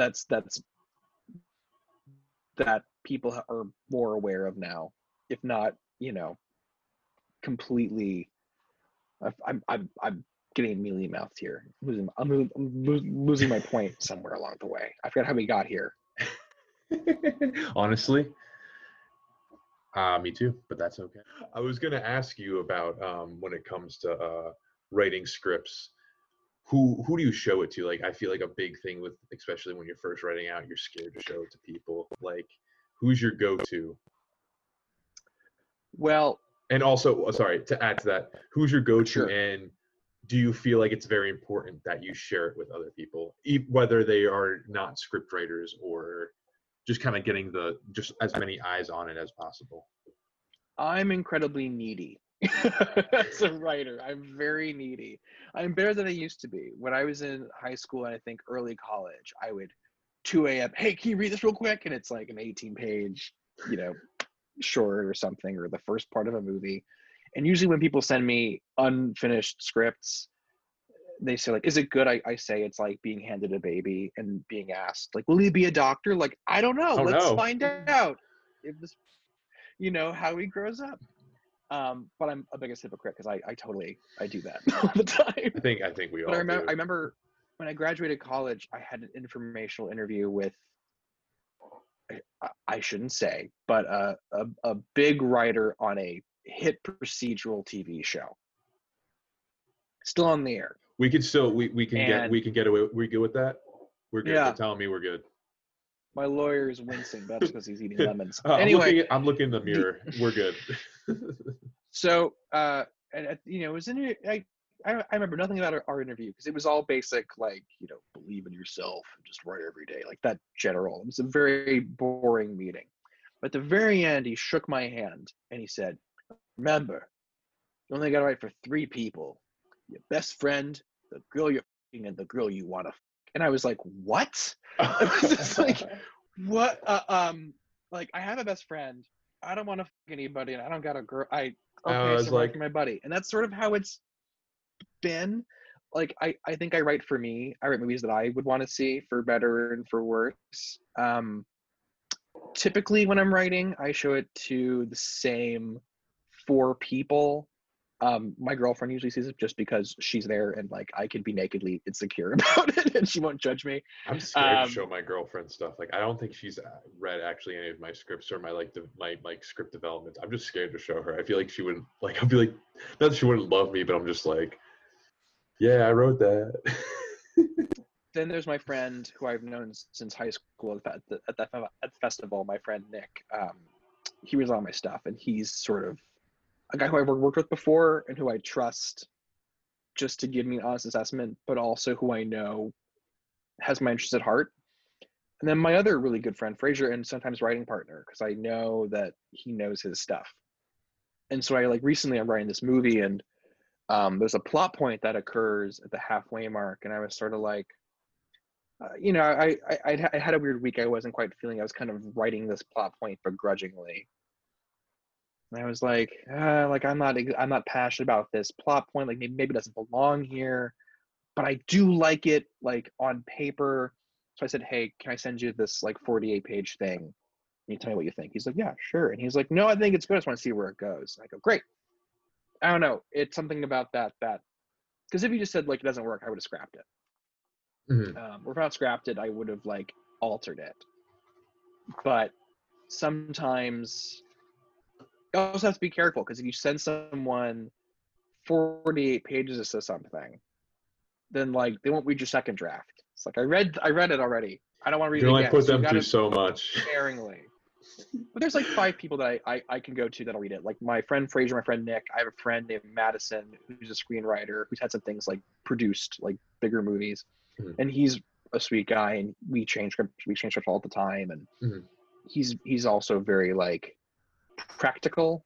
that people are more aware of now, if not, you know, completely, I'm getting mealy mouthed here. I'm losing my point somewhere along the way. I forgot how we got here. Honestly, me too, but that's okay. I was going to ask you about when it comes to writing scripts, who do you show it to? Like, I feel like a big thing with, especially when you're first writing out, you're scared to show it to people. Like, who's your go-to? Well, and also, sorry, to add to that, who's your go-to? Sure. And do you feel like it's very important that you share it with other people, whether they are not script writers or just kind of getting the, just as many eyes on it as possible? I'm incredibly needy as a writer. I'm very needy. I'm better than I used to be. When I was in high school, and I think early college, I would 2 a.m., hey, can you read this real quick? And it's like an 18-page, you know, short or something, or the first part of a movie. And usually when people send me unfinished scripts, they say, like, is it good? I say it's like being handed a baby and being asked, like, will he be a doctor? Like, I don't know. Let's find out. It was, you know, how he grows up. But I'm a biggest hypocrite because I do that all the time. I think we all do. I remember when I graduated college, I had an informational interview with, I shouldn't say, but a big writer on a hit procedural TV show. Still on the air. We could still we can get away. We good with that? We're good. Yeah. They're telling me we're good. My lawyer is wincing, but that's because he's eating lemons. Anyway, I'm looking in the mirror. We're good. So, and you know, it was in. I remember nothing about our interview because it was all basic, like, you know, believe in yourself and just write every day, like that general. It was a very boring meeting. But at the very end, he shook my hand and he said, remember, you only got to write for 3 people, your best friend, the girl you're f***ing, and the girl you want to f***. And I was like, what? I was just like, what? Like, I have a best friend. I don't want to f*** anybody, and I don't got a girl. I was so like, my buddy. And that's sort of how it's been. Like, I think I write for me. I write movies that I would want to see, for better and for worse. Typically when I'm writing, I show it to the same 4 people. My girlfriend usually sees it just because she's there and, like, I can be nakedly insecure about it and she won't judge me. I'm scared to show my girlfriend stuff. Like, I don't think she's read actually any of my scripts or my script development. I'm just scared to show her. I feel like she wouldn't, like, I'd be like, not that she wouldn't love me, but I'm just like, yeah, I wrote that. Then there's my friend who I've known since high school at the festival, my friend Nick. He was on my stuff, and he's sort of a guy who I've worked with before and who I trust just to give me an honest assessment, but also who I know has my interest at heart. And then my other really good friend, Fraser, and sometimes writing partner, because I know that he knows his stuff. And so I, like, recently I'm writing this movie, and there's a plot point that occurs at the halfway mark, and I was sort of like, you know, I had a weird week. I wasn't quite feeling. I was kind of writing this plot point begrudgingly, and I was like, I'm not passionate about this plot point. Like, maybe it doesn't belong here, but I do like it, like, on paper. So I said, hey, can I send you this, like, 48-page thing? And you tell me what you think. He's like, yeah, sure. And he's like, no, I think it's good. I just want to see where it goes. And I go, great. I don't know. It's something about that because if you just said, like, it doesn't work, I would have scrapped it. Mm-hmm. Or if I scrapped it, I would have, like, altered it. But sometimes you also have to be careful, because if you send someone 48 pages of something, then, like, they won't read your second draft. It's like, I read it already. I don't want to read it again. You only put them through so much. Sparingly. But there's, like, 5 people that I can go to that'll read it. Like, my friend Fraser, my friend Nick. I have a friend named Madison who's a screenwriter who's had some things, like, produced, like, bigger movies. Mm-hmm. And he's a sweet guy, and we change scripts all the time, and mm-hmm. he's also very, like, practical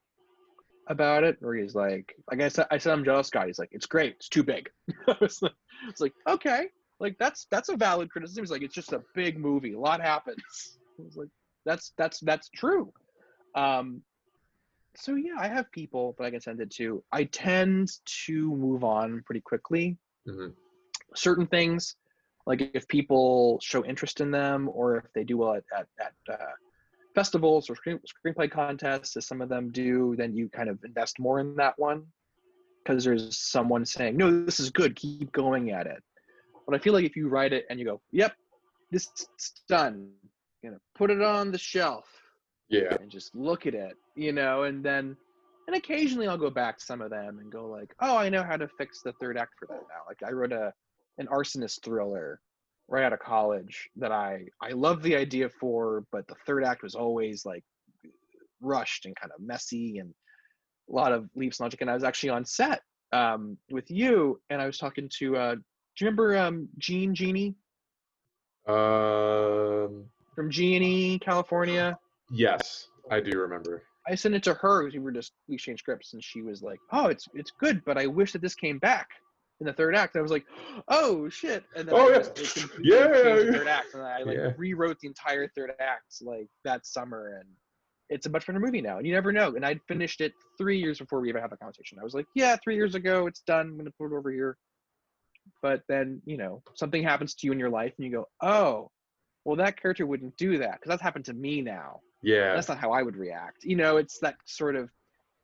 about it, where he's like I said I'm Jealous God. He's like, it's great, it's too big. It's like, okay, like, that's a valid criticism. He's like, it's just a big movie, a lot happens. I was like, that's true. So yeah, I have people that I can send it to. I tend to move on pretty quickly. Mm-hmm. Certain things, like if people show interest in them, or if they do well at festivals or screenplay contests, as some of them do, then you kind of invest more in that one because there's someone saying, no, this is good, keep going at it. But I feel like if you write it and you go, yep, this is done, you know, put it on the shelf, yeah, and just look at it, you know, and then, and occasionally I'll go back to some of them and go like, oh, I know how to fix the third act for that now. Like I wrote an arsonist thriller right out of college that I loved the idea for, but the third act was always like rushed and kind of messy and a lot of leaps and logic. And I was actually on set with you, and I was talking to, do you remember Gene Genie? From G&E, California? Yes, I do remember. I sent it to her because we exchanged scripts, and she was like, oh, it's good, but I wish that this came back in the third act. I was like, oh shit. And then the third act, and I rewrote the entire third act like that summer, and it's a much better movie now. And you never know. And I'd finished it 3 years before we ever had the conversation. I was like, yeah, 3 years ago, it's done, I'm gonna put it over here. But then, you know, something happens to you in your life and you go, oh, well, that character wouldn't do that, because that's happened to me now. Yeah. That's not how I would react. You know, it's that sort of,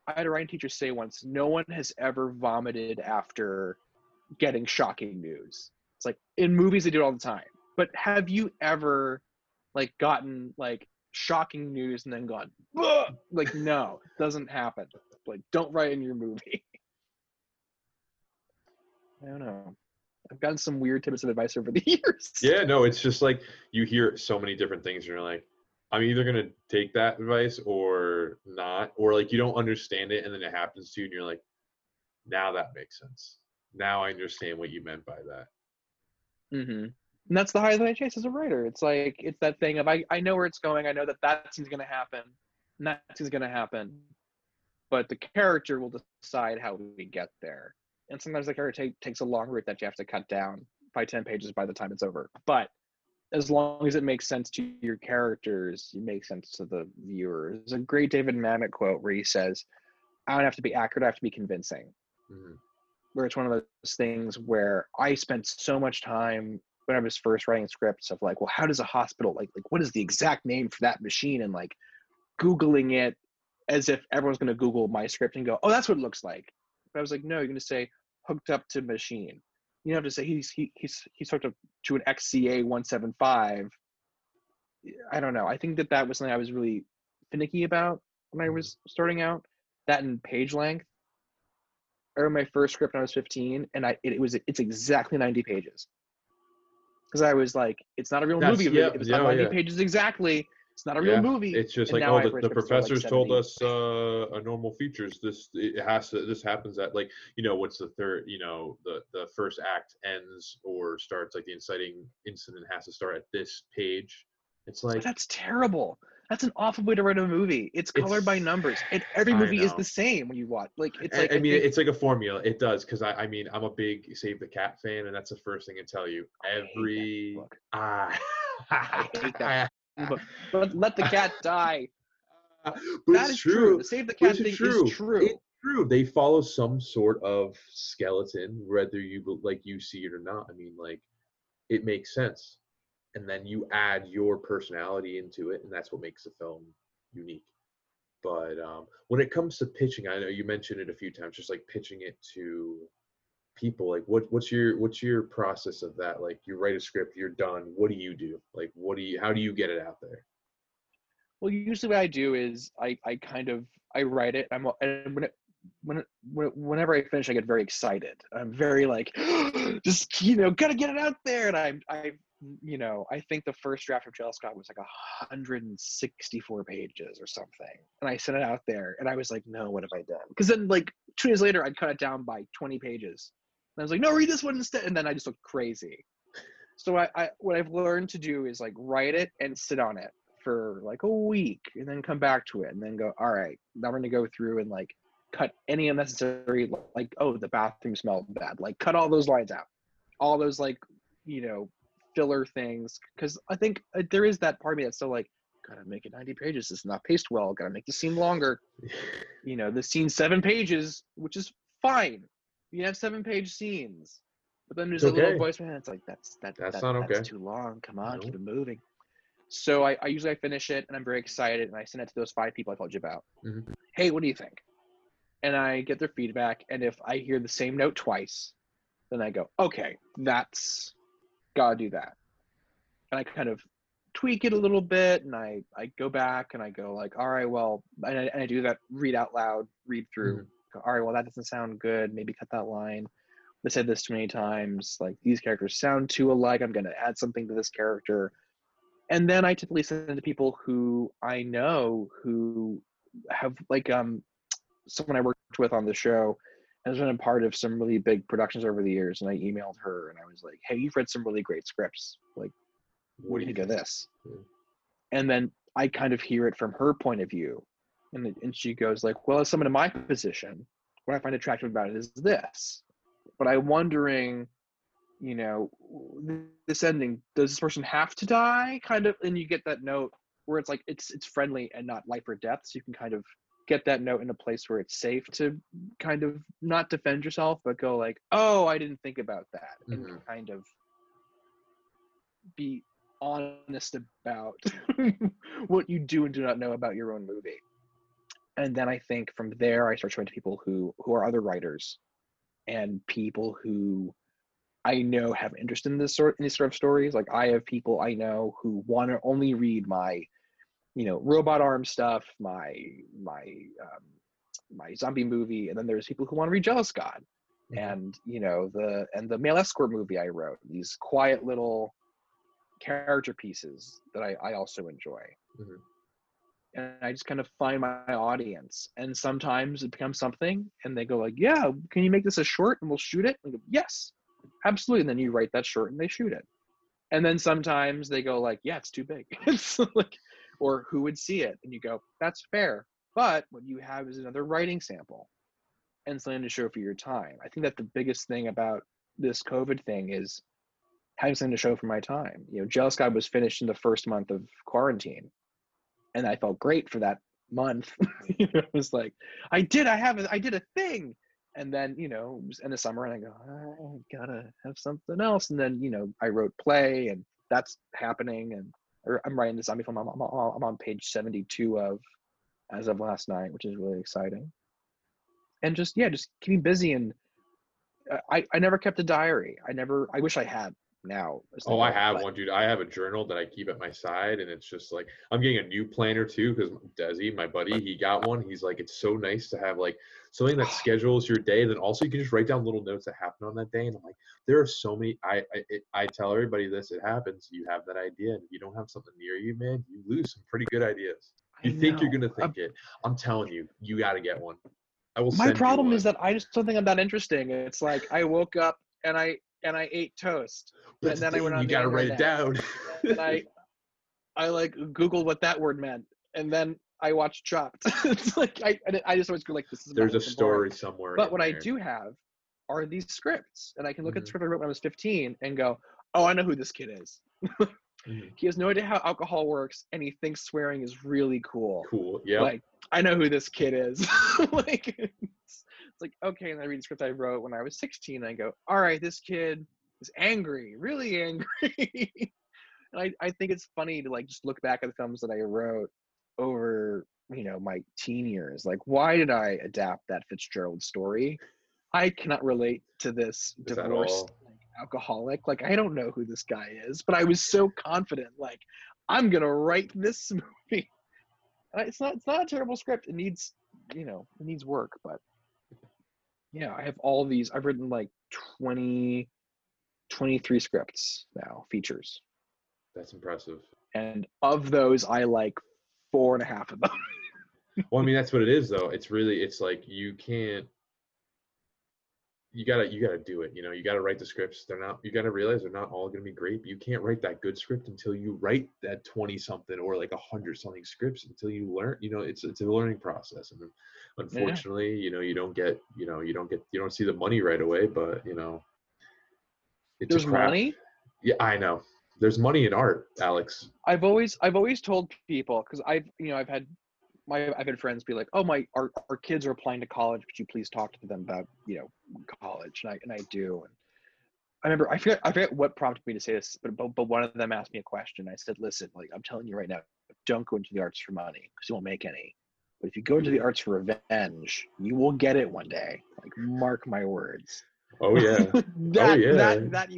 I had a writing teacher say once, no one has ever vomited after getting shocking news. It's like in movies they do it all the time, but have you ever like gotten like shocking news and then gone, ugh! Like, no, it doesn't happen. Like, don't write in your movie. I don't know. I've gotten some weird tidbits of advice over the years. Yeah, no, it's just like you hear so many different things and you're like, I'm either going to take that advice or not, or like you don't understand it and then it happens to you and you're like, now that makes sense. Now I understand what you meant by that. Mm-hmm. And that's the high that I chase as a writer. It's like, it's that thing of, I know where it's going. I know that scene's going to happen, and that scene's going to happen, but the character will decide how we get there. And sometimes the character takes a long route that you have to cut down by 10 pages by the time it's over. But as long as it makes sense to your characters, it makes sense to the viewers. There's a great David Mamet quote where he says, I don't have to be accurate, I have to be convincing. Mm-hmm. Where it's one of those things where I spent so much time when I was first writing scripts of like, well, how does a hospital, like what is the exact name for that machine? And like Googling it as if everyone's going to Google my script and go, oh, that's what it looks like. But I was like, no, you're going to say hooked up to machine. You don't have to say he's hooked up to an XCA 175. I don't know. I think that was something I was really finicky about when I was starting out. That and page length. I wrote my first script when I was 15, and it's exactly 90 pages. Because I was like, it's not a real movie. It was not 90 pages exactly. It's not a real movie. It's just and like, oh, the professors like told us a normal features. This happens at like, you know, what's the third, you know, the first act ends or starts, like the inciting incident has to start at this page. It's like, that's terrible. That's an awful way to write a movie. It's colored by numbers, and every movie is the same when you watch. Like it's like, I mean, it's like a formula. It does, because I mean, I'm a big Save the Cat fan, and that's the first thing I tell you. I hate that. But let the cat die. That is true. The Save the Cat thing is true. It's true. They follow some sort of skeleton, whether you like you see it or not. I mean, like, it makes sense. And then you add your personality into it, and that's what makes the film unique. But when it comes to pitching, I know you mentioned it a few times, just like pitching it to people. Like, what's your process of that? Like, you write a script, you're done. What do you do? Like, how do you get it out there? Well, usually what I do is I write it. Whenever I finish, I get very excited. I'm very like, just, you know, gotta get it out there. And I you know, I think the first draft of Jealous God was like 164 pages or something. And I sent it out there and I was like, no, what have I done? Because then like 2 days later, I'd cut it down by 20 pages. And I was like, no, read this one instead. And then I just looked crazy. So what I've learned to do is like write it and sit on it for like a week and then come back to it and then go, all right, now we're going to go through and like cut any unnecessary, like, oh, the bathroom smelled bad. Like cut all those lines out. All those like, you know, filler things, because I think there is that part of me that's still like, gotta make it 90 pages, it's not paced well, gotta make the scene longer. You know, the scene's 7 pages, which is fine. You have 7-page scenes, but then there's a little voice, man, it's like that's not okay, that's too long, come on, keep it moving. So I usually finish it and I'm very excited and I send it to those 5 people I told you about. Mm-hmm. Hey, what do you think? And I get their feedback. And if I hear the same note twice, then I go, okay, that's gotta do that. And I kind of tweak it a little bit. And I go back and I go like, all right, well, and I do that read out loud, read through. Mm-hmm. All right, well, that doesn't sound good. Maybe cut that line. I said this too many times, like these characters sound too alike. I'm going to add something to this character. And then I typically send it to people who I know who have, like, someone I worked with on the show has been a part of some really big productions over the years. And I emailed her and I was like, hey, you've read some really great scripts. Like, what do you think of this? Yeah. And then I kind of hear it from her point of view. And she goes like, well, as someone in my position, what I find attractive about it is this. But I'm wondering, you know, this ending, does this person have to die? Kind of, and you get that note where it's like, it's friendly and not life or death. So you can kind of get that note in a place where it's safe to kind of not defend yourself, but go like, oh, I didn't think about that. Mm-hmm. And kind of be honest about what you do and do not know about your own movie. And then I think from there, I start showing to people who are other writers and people who I know have interest in these sort of stories. Like I have people I know who want to only read my, you know, robot arm stuff, my zombie movie, and then there's people who want to read Jealous God, mm-hmm. and you know the male escort movie I wrote. These quiet little character pieces that I also enjoy. Mm-hmm. And I just kind of find my audience, and sometimes it becomes something and they go like, yeah, can you make this a short and we'll shoot it? And I go, yes, absolutely. And then you write that short and they shoot it. And then sometimes they go like, yeah, it's too big. It's like, or who would see it? And you go, that's fair. But what you have is another writing sample and something to show for your time. I think that the biggest thing about this COVID thing is having something to show for my time. You know, Jealous God was finished in the first month of quarantine. And I felt great for that month. You know, it was like, I did a thing. And then, you know, it was end of summer and I go, I gotta have something else. And then, you know, I wrote Play and that's happening. And I'm writing this zombie film. I'm on page 72 as of last night, which is really exciting. And just, yeah, just keeping busy. And I never kept a diary. I wish I had. Now I have one, dude. I have a journal that I keep at my side, and it's just like, I'm getting a new planner too because Desi, my buddy, he got one. He's like, it's so nice to have like something that schedules your day, and then also you can just write down little notes that happen on that day. And I'm like, there are so many. I tell everybody this. It happens. You have that idea, and if you don't have something near you, man, you lose some pretty good ideas. You think you're gonna think it. I'm telling you, you got to get one. I will. My problem is that I just don't think I'm that interesting. It's like I woke up and I ate toast, and then I went on. You gotta write it down. And I like Googled what that word meant, and then I watched Chopped. It's like I just always go like, this is. There's a story somewhere. But what I do have are these scripts, and I can look at the script I wrote when I was 15 and go, oh, I know who this kid is. He has no idea how alcohol works, and he thinks swearing is really cool. Cool, yeah. Like, I know who this kid is. Like, it's like, okay, and I read the script I wrote when I was 16, and I go, all right, this kid is angry, really angry. And I think it's funny to, like, just look back at the films that I wrote over, you know, my teen years. Like, why did I adapt that Fitzgerald story? I cannot relate to this divorced alcoholic. Like, I don't know who this guy is, but I was so confident, like, I'm going to write this movie. It's not a terrible script. It needs, you know, it needs work, but yeah, I have all these. I've written like 23 scripts now, features. That's impressive. And of those, I like 4.5 of them. Well, I mean, that's what it is though. It's like, you can't, you gotta do it. You know, you gotta write the scripts. You gotta realize they're not all gonna be great. You can't write that good script until you write that 20-something or like 100-something scripts until you learn. You know, it's a learning process, and unfortunately, you know, you don't see the money right away. But you know, there's money. Yeah, I know. There's money in art, Alex. I've always told people, because I've had friends be like, oh, our kids are applying to college. Could you please talk to them about, you know, college? And I do. I remember, I forget what prompted me to say this, but one of them asked me a question. I said, listen, like, I'm telling you right now, don't go into the arts for money because you won't make any. But if you go into the arts for revenge, you will get it one day. Like, mark my words. Oh yeah. That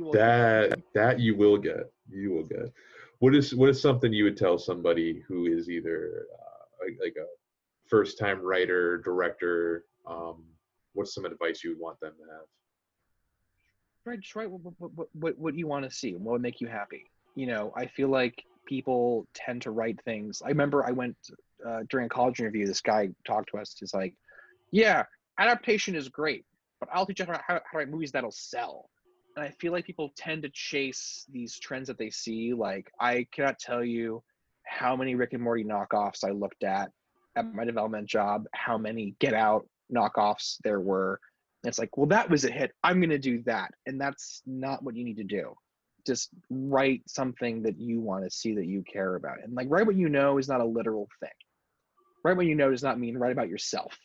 you will get. What is something you would tell somebody who is either like a first time writer, director? What's some advice you would want them to have? Try what you want to see, what would make you happy. You know, I feel like people tend to write things. I remember I went during a college interview, this guy talked to us. He's like, yeah, adaptation is great, but I'll teach you how to write movies that'll sell. And I feel like people tend to chase these trends that they see. Like, I cannot tell you how many Rick and Morty knockoffs I looked at my development job, how many Get Out knockoffs there were. It's like, well, that was a hit. I'm going to do that. And that's not what you need to do. Just write something that you want to see, that you care about. And like, write what you know is not a literal thing. Write what you know does not mean write about yourself.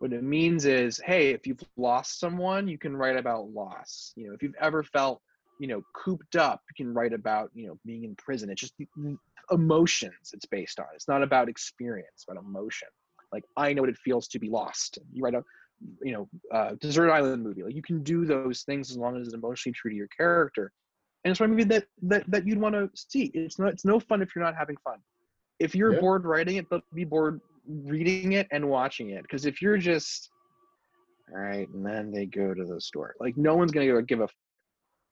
What it means is, hey, if you've lost someone, you can write about loss. You know, if you've ever felt, you know, cooped up, you can write about, you know, being in prison. It's just emotions it's based on. It's not about experience, but emotion. Like, I know what it feels to be lost. You write out, you know, Desert Island movie. Like, you can do those things as long as it's emotionally true to your character, and it's a movie that you'd want to see. It's no fun if you're not having fun. If you're bored writing it, they'll be bored reading it and watching it. Because if you're just, all right, and then they go to the store, like, no one's gonna go give a.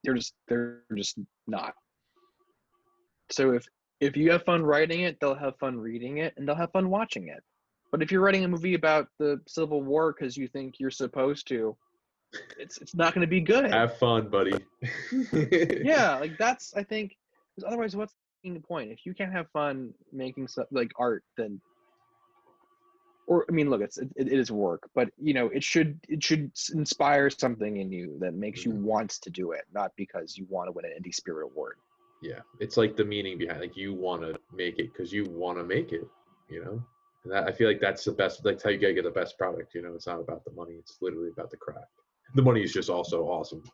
They're just not. So if you have fun writing it, they'll have fun reading it, and they'll have fun watching it. But if you're writing a movie about the Civil War because you think you're supposed to, it's not going to be good. Have fun, buddy. Yeah, like, that's, I think, because otherwise, what's the point? If you can't have fun making stuff like art, then, or I mean, look, it is work, but you know, it should inspire something in you that makes you want to do it, not because you want to win an Indie Spirit Award. Yeah, it's like the meaning behind, like, you want to make it because you want to make it, you know. And that, I feel like that's the best, that's how you gotta get the best product, you know. It's not about the money, it's literally about the craft. The money is just also awesome.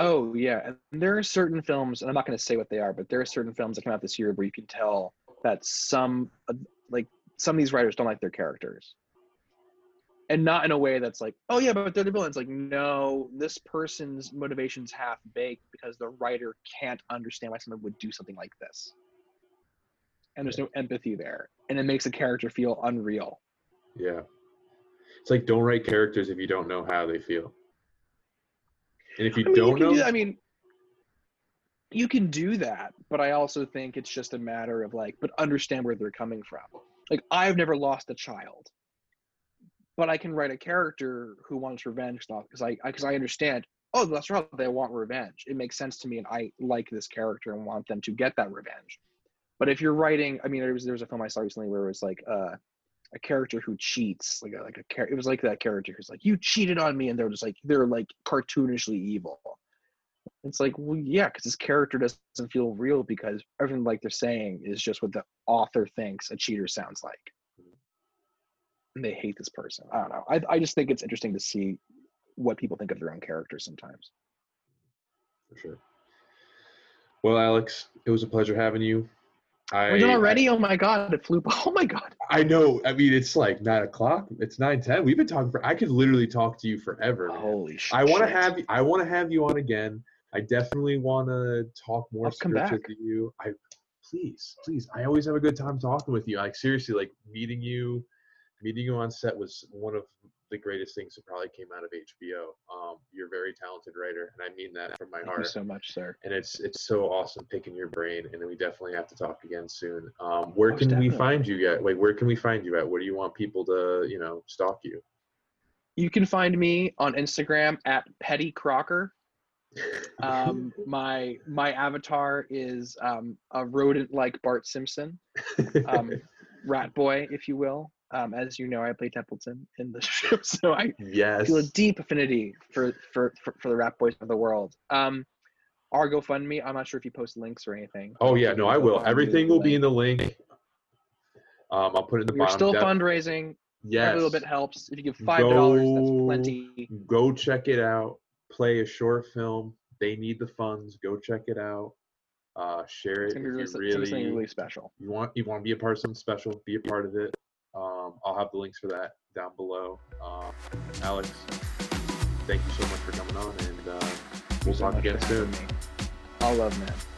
Oh yeah, and there are certain films, and I'm not gonna say what they are, but there are certain films that come out this year where you can tell that some of these writers don't like their characters. And not in a way that's like, oh yeah, but they're the villains. Like, no, this person's motivation's half-baked because the writer can't understand why someone would do something like this. And there's no empathy there, and it makes the character feel unreal. Yeah, it's like, don't write characters if you don't know how they feel. And if you don't know, I mean, you can do that, but I also think it's just a matter of like, but understand where they're coming from. Like, I've never lost a child, but I can write a character who wants revenge because I understand. Oh, that's right, they want revenge. It makes sense to me, and I like this character and want them to get that revenge. But if you're writing, I mean, there was a film I saw recently where it was like a character who cheats, it was like that character who's like, you cheated on me, and they're like cartoonishly evil. It's like, well, yeah, because this character doesn't feel real because everything like they're saying is just what the author thinks a cheater sounds like, and they hate this person. I don't know. I just think it's interesting to see what people think of their own characters sometimes. For sure. Well, Alex, it was a pleasure having you. We're done already? Oh my god, it flew. Oh my god. I know. I mean, it's like 9 o'clock. It's 9:10. We've been talking I could literally talk to you forever. Man. Holy shit. I wanna have you on again. I definitely wanna talk more scripts with you. Please. I always have a good time talking with you. Like, seriously, like, meeting you on set was one of the greatest things that probably came out of HBO. You're a very talented writer, and I mean that from my heart. Thank you so much, sir. And it's so awesome picking your brain, and we definitely have to talk again soon. Where can we find you at? Where do you want people to, you know, stalk you? You can find me on Instagram at Petty Crocker. My avatar is a rodent like Bart Simpson, rat boy, if you will. As you know, I play Templeton in the show, so I feel a deep affinity for the rap boys of the world. Our GoFundMe, I'm not sure if you post links or anything. Oh yeah, no, I will. Everything will be in the link. I'll put it in the bottom. We're still fundraising. Yes. Every little bit helps. If you give $5, that's plenty. Go check it out. Play a short film. They need the funds. Go check it out. Share it. It's gonna be really special. You want to be a part of something special? Be a part of it. I'll have the links for that down below. Alex, thank you so much for coming on, and we'll talk again soon. I love, man.